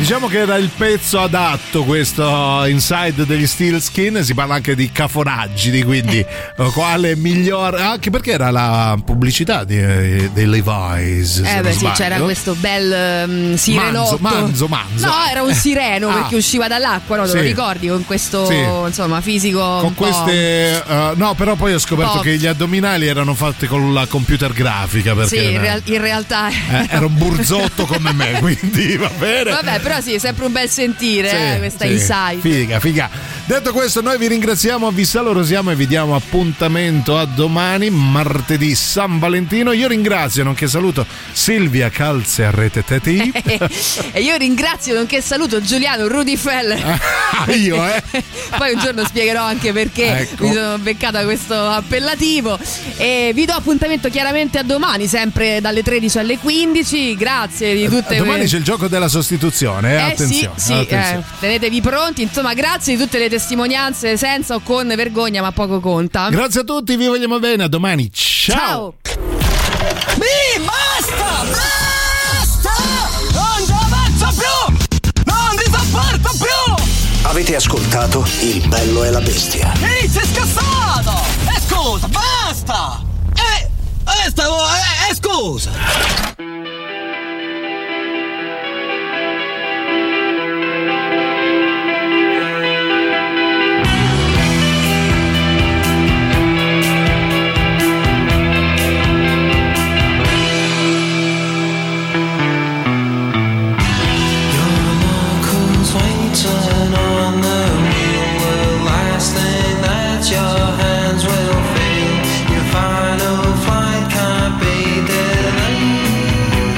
Diciamo che era il pezzo adatto questo Inside degli Steelskin. Si parla anche di cafonaggini, quindi quale migliore, anche perché era la pubblicità dei Levi's. Eh beh sì, c'era questo bel um, sirenotto, manzo, manzo, manzo. No, era un sireno ah. perché usciva dall'acqua, no? Te sì. lo ricordi? Con questo sì. insomma fisico con queste uh, no, però poi ho scoperto pop. Che gli addominali erano fatti con la computer grafica, perché sì, in, real- in realtà eh, era un burzotto come me, quindi va bene. Vabbè, però sì, è sempre un bel sentire, sì, eh, questa sì. Inside. Figa, figa. Detto questo, noi vi ringraziamo, vi salorosiamo e vi diamo appuntamento a domani, martedì San Valentino. Io ringrazio, nonché saluto Silvia Calze a Rete Teti. E io ringrazio, nonché saluto Giuliano Rudy Fell. Ah, io, eh? Poi un giorno spiegherò anche perché ecco. mi sono beccata questo appellativo. E vi do appuntamento chiaramente a domani, sempre dalle tredici alle quindici. Grazie di tutte. Domani per... c'è il gioco della sostituzione. Eh, attenzione, sì, sì, attenzione. Eh, tenetevi pronti, insomma, grazie di tutte le testimonianze, senza o con vergogna, ma poco conta. Grazie a tutti, vi vogliamo bene, a domani, ciao. Ciao. Mi basta, basta, non ci avanzo più, non vi sopporto più. Avete ascoltato Il Bello e la Bestia? Ehi, sei scassato! E eh, scusa, basta! E eh, eh, stavo, e eh, eh, scusa! Turn on the wheel, the last thing that your hands will feel. Your final flight can't be delayed.